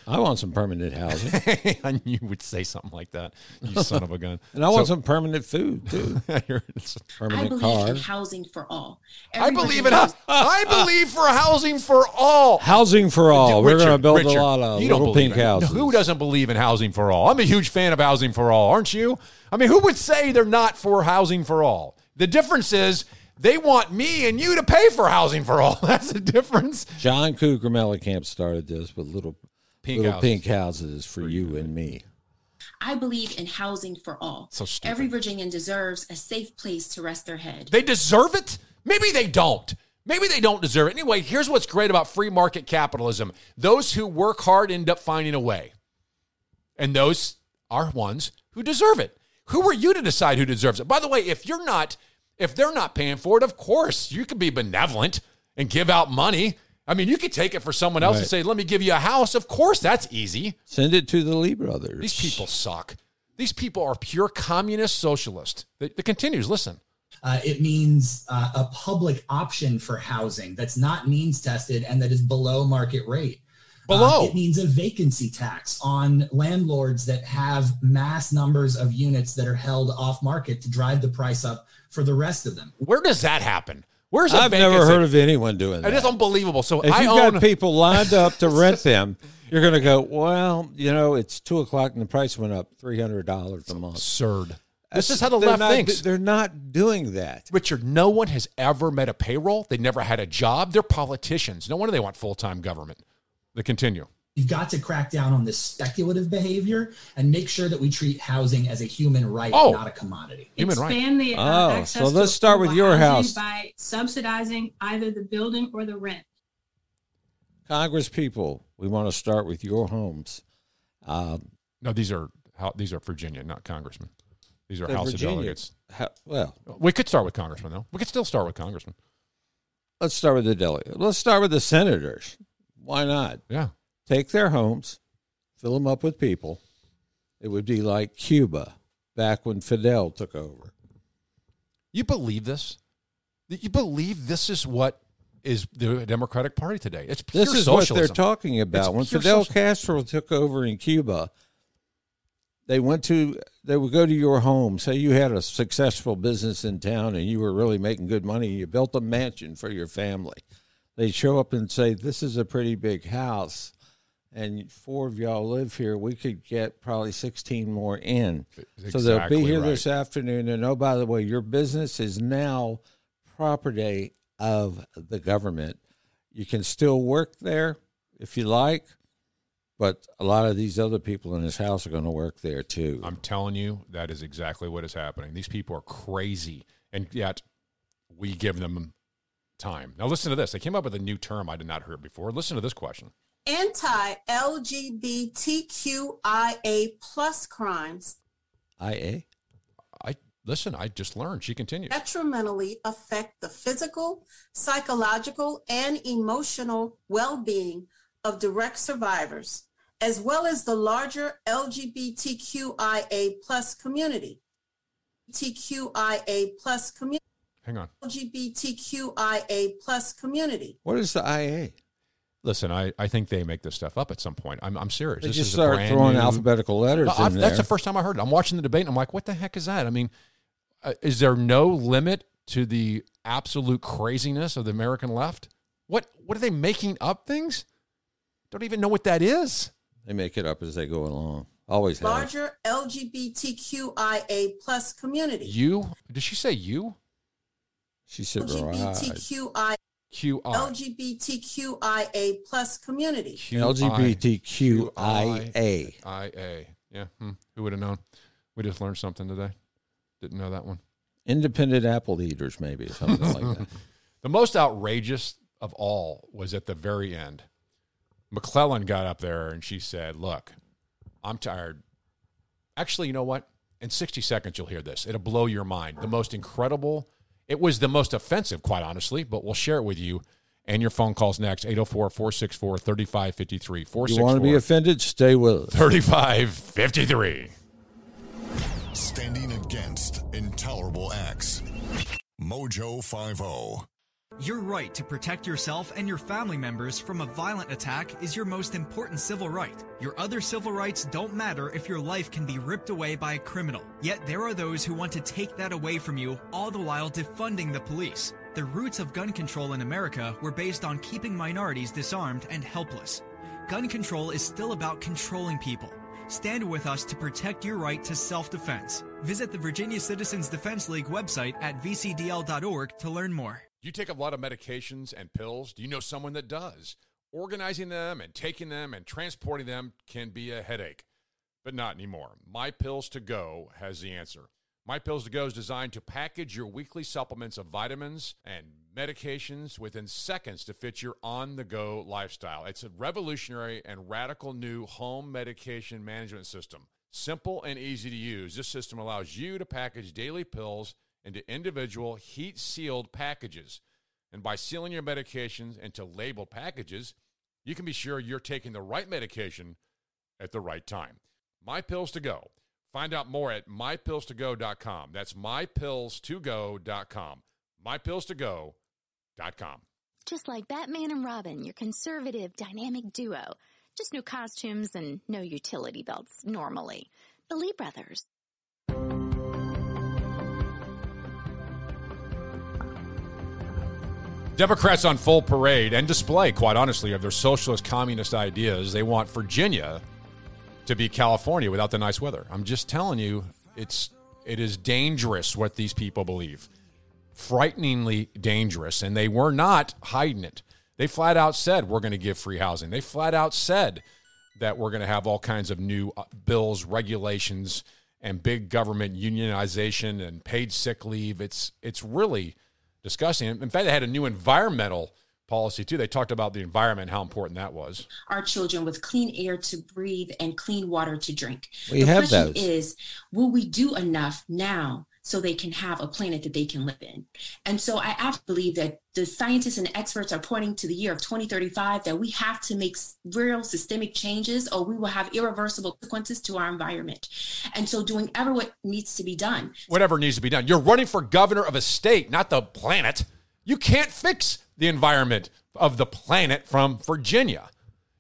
I want some permanent housing. I knew you would say something like that, you son of a gun. And I want some permanent food, too. I believe in housing for all. I believe for housing for all. Housing for all. We're going to build a lot of little pink houses. Who doesn't believe in housing for all? I'm a huge fan of housing for all, aren't you? I mean, who would say they're not for housing for all? The difference is, they want me and you to pay for housing for all. That's the difference. John Cougar Mellencamp started this with little pink houses for you and me. I believe in housing for all. So stupid. Every Virginian deserves a safe place to rest their head. They deserve it? Maybe they don't. Maybe they don't deserve it. Anyway, here's what's great about free market capitalism. Those who work hard end up finding a way. And those are ones who deserve it. Who are you to decide who deserves it? By the way, if they're not paying for it, of course, you could be benevolent and give out money. I mean, you could take it for someone else and say, let me give you a house. Of course, that's easy. Send it to the Lee Brothers. These people suck. These people are pure communist socialists. It continues. Listen. It means a public option for housing that's not means tested and that is below market rate. It means a vacancy tax on landlords that have mass numbers of units that are held off market to drive the price up for the rest of them. Where does that happen? Where's I've never heard of anyone doing that. It is unbelievable. So if you've got people lined up to rent them, you're going to go, well, you know, it's 2 o'clock and the price went up $300 a month. Absurd. This is how the left thinks. They're not doing that. Richard, no one has ever met a payroll. They never had a job. They're politicians. No wonder they want full-time government. They continue. You've got to crack down on this speculative behavior and make sure that we treat housing as a human right, not a commodity. Expand the access to let's start with your house by subsidizing either the building or the rent. Congress people, we want to start with your homes. No, these are Virginia, not congressmen. These are House of Delegates. We could start with congressmen, though. We could still start with congressmen. Let's start with the delegate. Let's start with the senators. Why not? Yeah. Take their homes, fill them up with people. It would be like Cuba back when Fidel took over. You believe this? You believe this is what is the Democratic Party today? It's pure socialism. This is what they're talking about. When Fidel Castro took over in Cuba, they would go to your home. Say you had a successful business in town and you were really making good money. You built a mansion for your family. They'd show up and say, this is a pretty big house. And 4 of y'all live here, we could get probably 16 more in. Exactly, so they'll be here this afternoon. And, oh, by the way, your business is now property of the government. You can still work there if you like, but a lot of these other people in this house are going to work there too. I'm telling you, that is exactly what is happening. These people are crazy, and yet we give them time. Now listen to this. They came up with a new term I did not hear before. Listen to this question. Anti-LGBTQIA plus crimes. IA? I just learned. She continues. Detrimentally affect the physical, psychological, and emotional well-being of direct survivors, as well as the larger LGBTQIA plus community. Hang on. LGBTQIA plus community. What is the IA? Listen, I think they make this stuff up at some point. I'm serious. They this just is start throwing alphabetical letters in there. That's the first time I heard it. I'm watching the debate, and I'm like, what the heck is that? I mean, is there no limit to the absolute craziness of the American left? What are they making up things? Don't even know what that is. They make it up as they go along. Always have. Larger LGBTQIA plus community. You? Did she say you? She said LGBTQIA. LGBTQIA plus community. LGBTQIA. IA. Yeah. Who would have known? We just learned something today. Didn't know that one. Independent apple eaters, maybe, something like that. The most outrageous of all was at the very end. McClellan got up there and she said, look, I'm tired. Actually, you know what? In 60 seconds, you'll hear this. It'll blow your mind. The most incredible. It was the most offensive, quite honestly, but we'll share it with you. And your phone calls next, 804-464-3553. 464-3553. You want to be offended? Stay with us. 3553. Standing against intolerable acts. Mojo50. Your right to protect yourself and your family members from a violent attack is your most important civil right. Your other civil rights don't matter if your life can be ripped away by a criminal. Yet there are those who want to take that away from you, all the while defunding the police. The roots of gun control in America were based on keeping minorities disarmed and helpless. Gun control is still about controlling people. Stand with us to protect your right to self-defense. Visit the Virginia Citizens Defense League website at vcdl.org to learn more. You take a lot of medications and pills. Do you know someone that does? Organizing them and taking them and transporting them can be a headache, but not anymore. MyPillsToGo has the answer. MyPillsToGo is designed to package your weekly supplements of vitamins and medications within seconds to fit your on-the-go lifestyle. It's a revolutionary and radical new home medication management system. Simple and easy to use, this system allows you to package daily pills into individual heat-sealed packages. And by sealing your medications into labeled packages, you can be sure you're taking the right medication at the right time. MyPillsToGo. Find out more at MyPillsToGo.com. That's MyPillsToGo.com. MyPillsToGo.com. Just like Batman and Robin, your conservative, dynamic duo. Just no costumes and no utility belts normally. The Lee Brothers. Democrats on full parade and display, quite honestly, of their socialist communist ideas. They want Virginia to be California without the nice weather. I'm just telling you, it is dangerous what these people believe. Frighteningly dangerous. And they were not hiding it. They flat out said, we're going to give free housing. They flat out said that we're going to have all kinds of new bills, regulations, and big government unionization and paid sick leave. It's really disgusting. In fact, they had a new environmental policy, too. They talked about the environment, how important that was. Our children with clean air to breathe and clean water to drink. The question is, will we do enough now so they can have a planet that they can live in? And so I absolutely believe that the scientists and experts are pointing to the year of 2035 that we have to make real systemic changes or we will have irreversible consequences to our environment. And so doing what needs to be done. Whatever needs to be done. You're running for governor of a state, not the planet. You can't fix the environment of the planet from Virginia.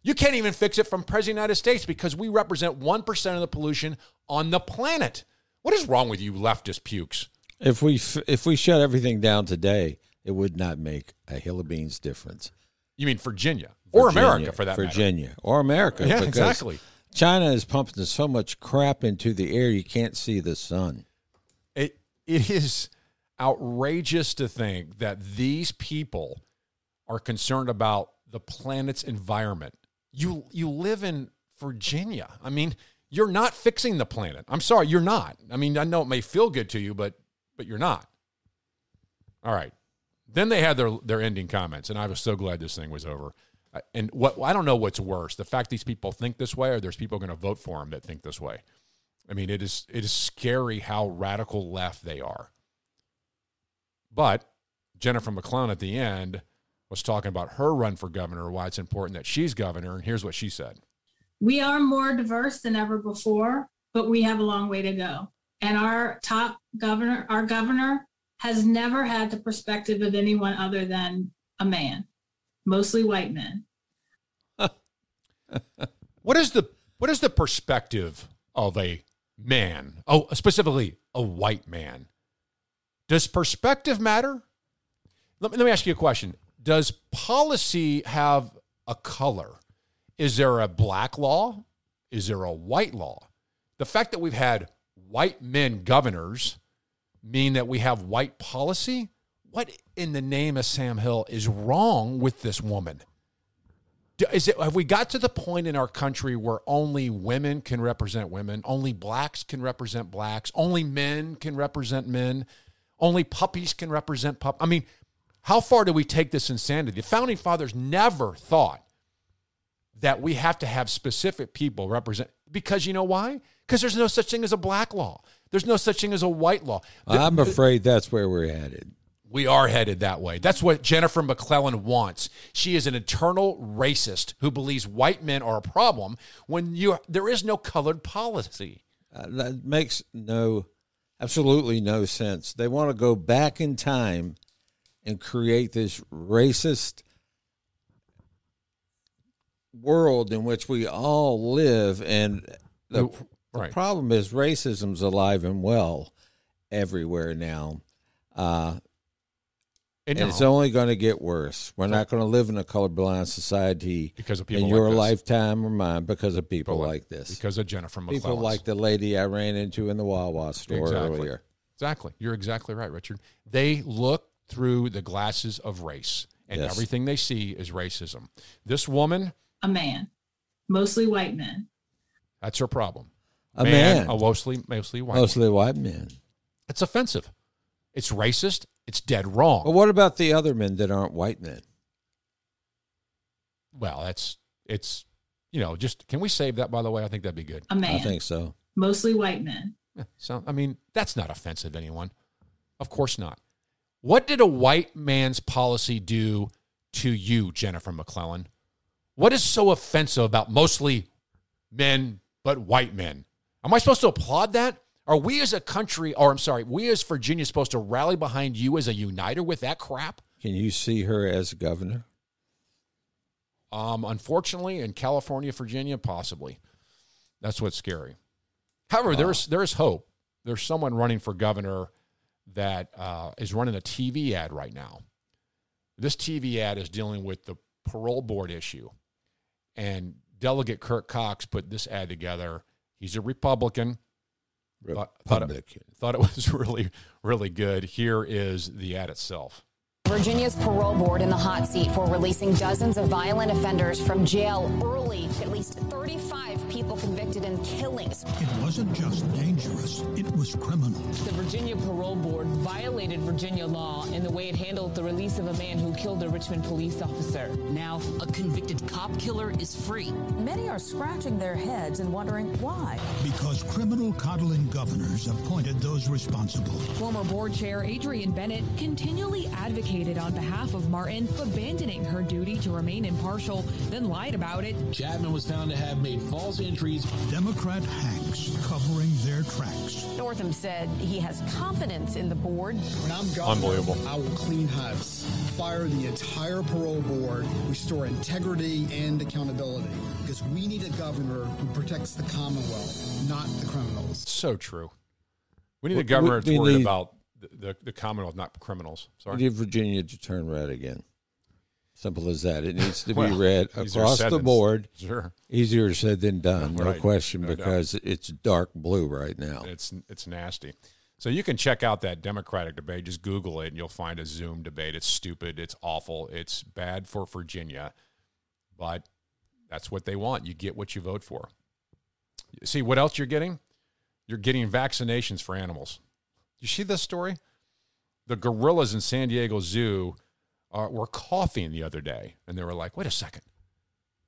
You can't even fix it from President of the United States because we represent 1% of the pollution on the planet. What is wrong with you leftist pukes? If we shut everything down today, it would not make a hill of beans difference. You mean Virginia or America for that matter. Or America. Yeah, exactly. China is pumping so much crap into the air you can't see the sun. It is outrageous to think that these people are concerned about the planet's environment. You live in Virginia. I mean, you're not fixing the planet. I'm sorry, you're not. I mean, I know it may feel good to you, but you're not. All right. Then they had their ending comments, and I was so glad this thing was over. And I don't know what's worse, the fact these people think this way or there's people going to vote for them that think this way. I mean, it is scary how radical left they are. But Jennifer McClellan at the end was talking about her run for governor, why it's important that she's governor, and here's what she said. We are more diverse than ever before, but we have a long way to go. And our governor has never had the perspective of anyone other than a man, mostly white men. What is the perspective of a man? Oh, specifically a white man. Does perspective matter? Let me ask you a question. Does policy have a color? Is there a black law? Is there a white law? The fact that we've had white men governors mean that we have white policy? What in the name of Sam Hill is wrong with this woman? Have we got to the point in our country where only women can represent women, only blacks can represent blacks, only men can represent men, only puppies can represent puppies? I mean, how far do we take this insanity? The Founding Fathers never thought that we have to have specific people represent, because you know why? Because there's no such thing as a black law. There's no such thing as a white law. I'm afraid that's where we're headed. We are headed that way. That's what Jennifer McClellan wants. She is an internal racist who believes white men are a problem when there is no colored policy. That makes absolutely no sense. They want to go back in time and create this racist world in which we all live, and the problem is racism's alive and well everywhere now, and it's only going to get worse. We're not going to live in a colorblind society because of people in your lifetime or mine, because of people like this, because of Jennifer McClellan, people like the lady I ran into in the Wawa store earlier. Exactly, you're exactly right, Richard. They look through the glasses of race, and everything they see is racism. This woman. A man, mostly white men. That's her problem. Mostly white men. It's offensive. It's racist. It's dead wrong. Well, what about the other men that aren't white men? Well, can we save that, by the way? I think that'd be good. A man. I think so. Mostly white men. Yeah, so, I mean, that's not offensive to anyone. Of course not. What did a white man's policy do to you, Jennifer McClellan? What is so offensive about mostly men, but white men? Am I supposed to applaud that? Are we as a country, we as Virginia supposed to rally behind you as a uniter with that crap? Can you see her as governor? Unfortunately, in California, Virginia, possibly. That's what's scary. However, there is hope. There's someone running for governor that is running a TV ad right now This TV ad is dealing with the parole board issue. And Delegate Kirk Cox put this ad together. He's a Republican. Thought it was really, really good. Here is the ad itself. Virginia's parole board in the hot seat for releasing dozens of violent offenders from jail early. At least 35 people convicted in killings. It wasn't just dangerous, it was criminal. The Virginia parole board violated Virginia law in the way it handled the release of a man who killed a Richmond police officer. Now, a convicted cop killer is free. Many are scratching their heads and wondering why. Because criminal coddling governors appointed those responsible. Former board chair Adrian Bennett continually advocated on behalf of Martin, abandoning her duty to remain impartial, then lied about it. Chapman was found to have made false entries. Democrat hacks covering their tracks. Northam said he has confidence in the board. When I'm gone, unbelievable. I will clean house, fire the entire parole board, restore integrity and accountability, because we need a governor who protects the Commonwealth, not the criminals. So true. We need a governor that's worried about the Commonwealth, not criminals. Sorry. We need Virginia to turn red again. Simple as that. It needs to be red across the board. Sure. Easier said than done, no question, because it's dark blue right now. It's nasty. So you can check out that Democratic debate. Just Google it, and you'll find a Zoom debate. It's stupid. It's awful. It's bad for Virginia. But that's what they want. You get what you vote for. See, what else you're getting? You're getting vaccinations for animals. You see this story? The gorillas in San Diego Zoo were coughing the other day, and they were like, wait a second.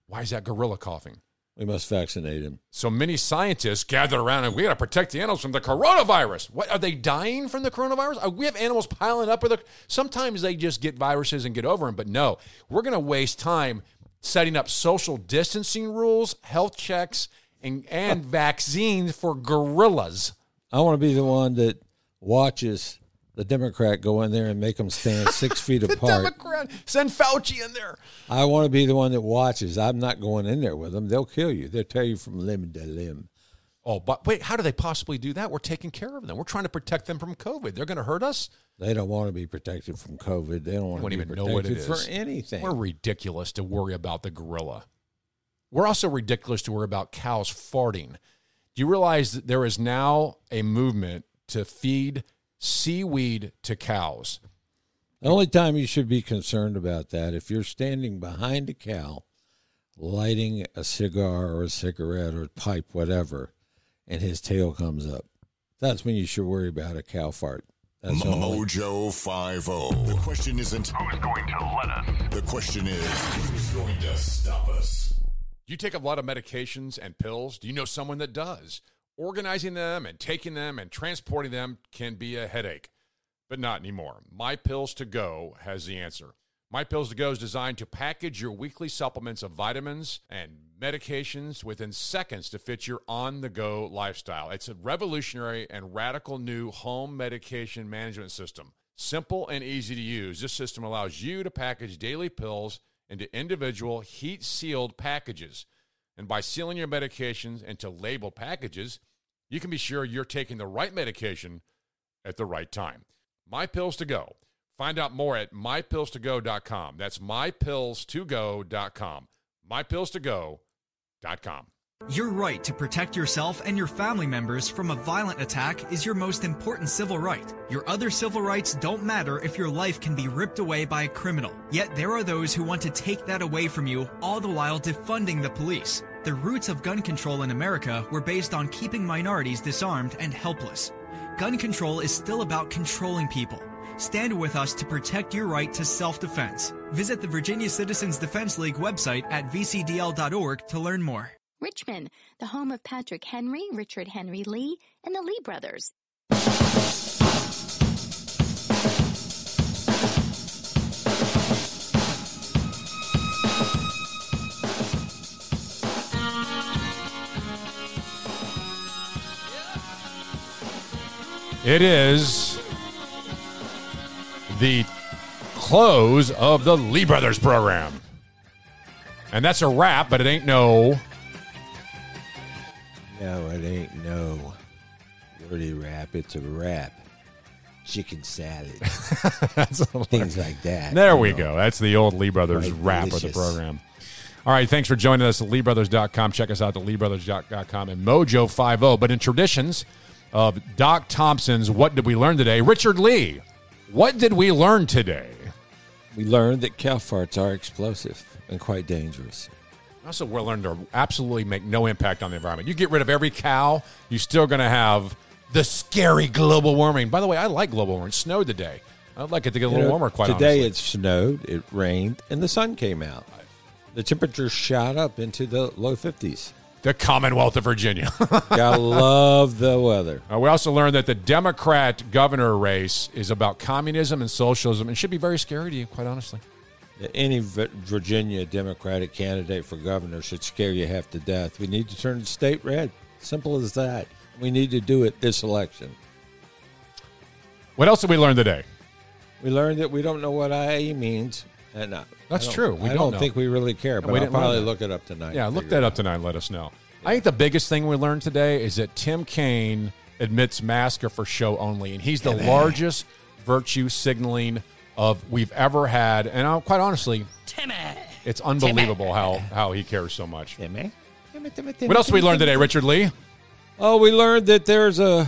Why is that gorilla coughing? We must vaccinate him. So many scientists gathered around, and we got to protect the animals from the coronavirus. What, are they dying from the coronavirus? We have animals piling up. Sometimes they just get viruses and get over them, but no. We're going to waste time setting up social distancing rules, health checks, and vaccines for gorillas. I want to be the one that watches the Democrat go in there and make them stand 6 feet apart. Democrat, send Fauci in there. I want to be the one that watches. I'm not going in there with them. They'll kill you. They'll tear you from limb to limb. Oh, but wait, how do they possibly do that? We're taking care of them. We're trying to protect them from COVID. They're going to hurt us? They don't want to be protected from COVID. They don't want to be protected for anything. We're ridiculous to worry about the gorilla. We're also ridiculous to worry about cows farting. Do you realize that there is now a movement to feed seaweed to cows? The only time you should be concerned about that, if you're standing behind a cow, lighting a cigar or a cigarette or a pipe, whatever, and his tail comes up. That's when you should worry about a cow fart. Mojo50. The question isn't who's going to let us. The question is who's going to stop us. Do you take a lot of medications and pills? Do you know someone that does? Organizing them and taking them and transporting them can be a headache, but not anymore. MyPillsToGo has the answer. MyPillsToGo is designed to package your weekly supplements of vitamins and medications within seconds to fit your on-the-go lifestyle. It's a revolutionary and radical new home medication management system. Simple and easy to use, this system allows you to package daily pills into individual heat-sealed packages. And by sealing your medications into label packages, you can be sure you're taking the right medication at the right time. MyPillsToGo. Find out more at MyPillsToGo.com. That's MyPillsToGo.com. MyPillsToGo.com. Your right to protect yourself and your family members from a violent attack is your most important civil right. Your other civil rights don't matter if your life can be ripped away by a criminal. Yet there are those who want to take that away from you, all the while defunding the police. The roots of gun control in America were based on keeping minorities disarmed and helpless. Gun control is still about controlling people. Stand with us to protect your right to self-defense. Visit the Virginia Citizens Defense League website at vcdl.org to learn more. Richmond, the home of Patrick Henry, Richard Henry Lee, and the Lee Brothers. It is the close of the Lee Brothers program. And that's a wrap, but it ain't no... No, it ain't no dirty rap. It's a rap. chicken salad, things like that. There we go. That's the old Lee Brothers wrap of the program. All right, thanks for joining us at LeeBrothers.com. Check us out at LeeBrothers.com and Mojo50. But in traditions of Doc Thompson's What Did We Learn Today, Richard Lee, what did we learn today? We learned that cow farts are explosive and quite dangerous. Also, we learned to absolutely make no impact on the environment. You get rid of every cow, you're still going to have the scary global warming. By the way, I like global warming. It snowed today. I'd like it to get a little warmer, quite honestly. Today it snowed, it rained, and the sun came out. The temperature shot up into the low 50s. The Commonwealth of Virginia. Gotta love the weather. We also learned that the Democrat governor race is about communism and socialism and should be very scary to you, quite honestly. Any Virginia Democratic candidate for governor should scare you half to death. We need to turn the state red. Simple as that. We need to do it this election. What else did we learn today? We learned that we don't know what IA means. And that's true. We don't know. Think we really care, but I'll probably look it up tonight. Yeah, look that up tonight and let us know. Yeah. I think the biggest thing we learned today is that Tim Kaine admits masks are for show only, and he's the largest virtue signaling of we've ever had. And I'll, quite honestly, Timmy, it's unbelievable how he cares so much. Timmy. What else did we learn today, Richard Lee? Oh, we learned that there's a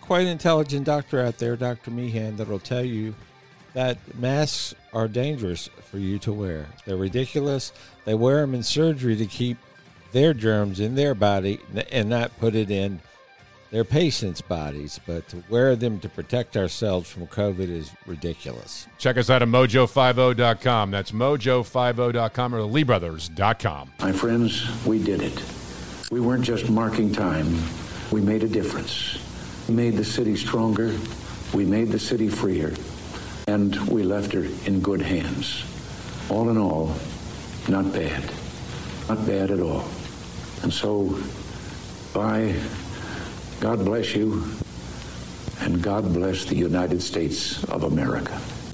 quite intelligent doctor out there, Dr. Meehan, that will tell you that masks are dangerous for you to wear. They're ridiculous. They wear them in surgery to keep their germs in their body and not put it in their patients' bodies, but to wear them to protect ourselves from COVID is ridiculous. Check us out at mojo50.com. That's mojo50.com or LeeBrothers.com. My friends, we did it. We weren't just marking time. We made a difference. We made the city stronger. We made the city freer. And we left her in good hands. All in all, not bad. Not bad at all. And so, bye. God bless you, and God bless the United States of America.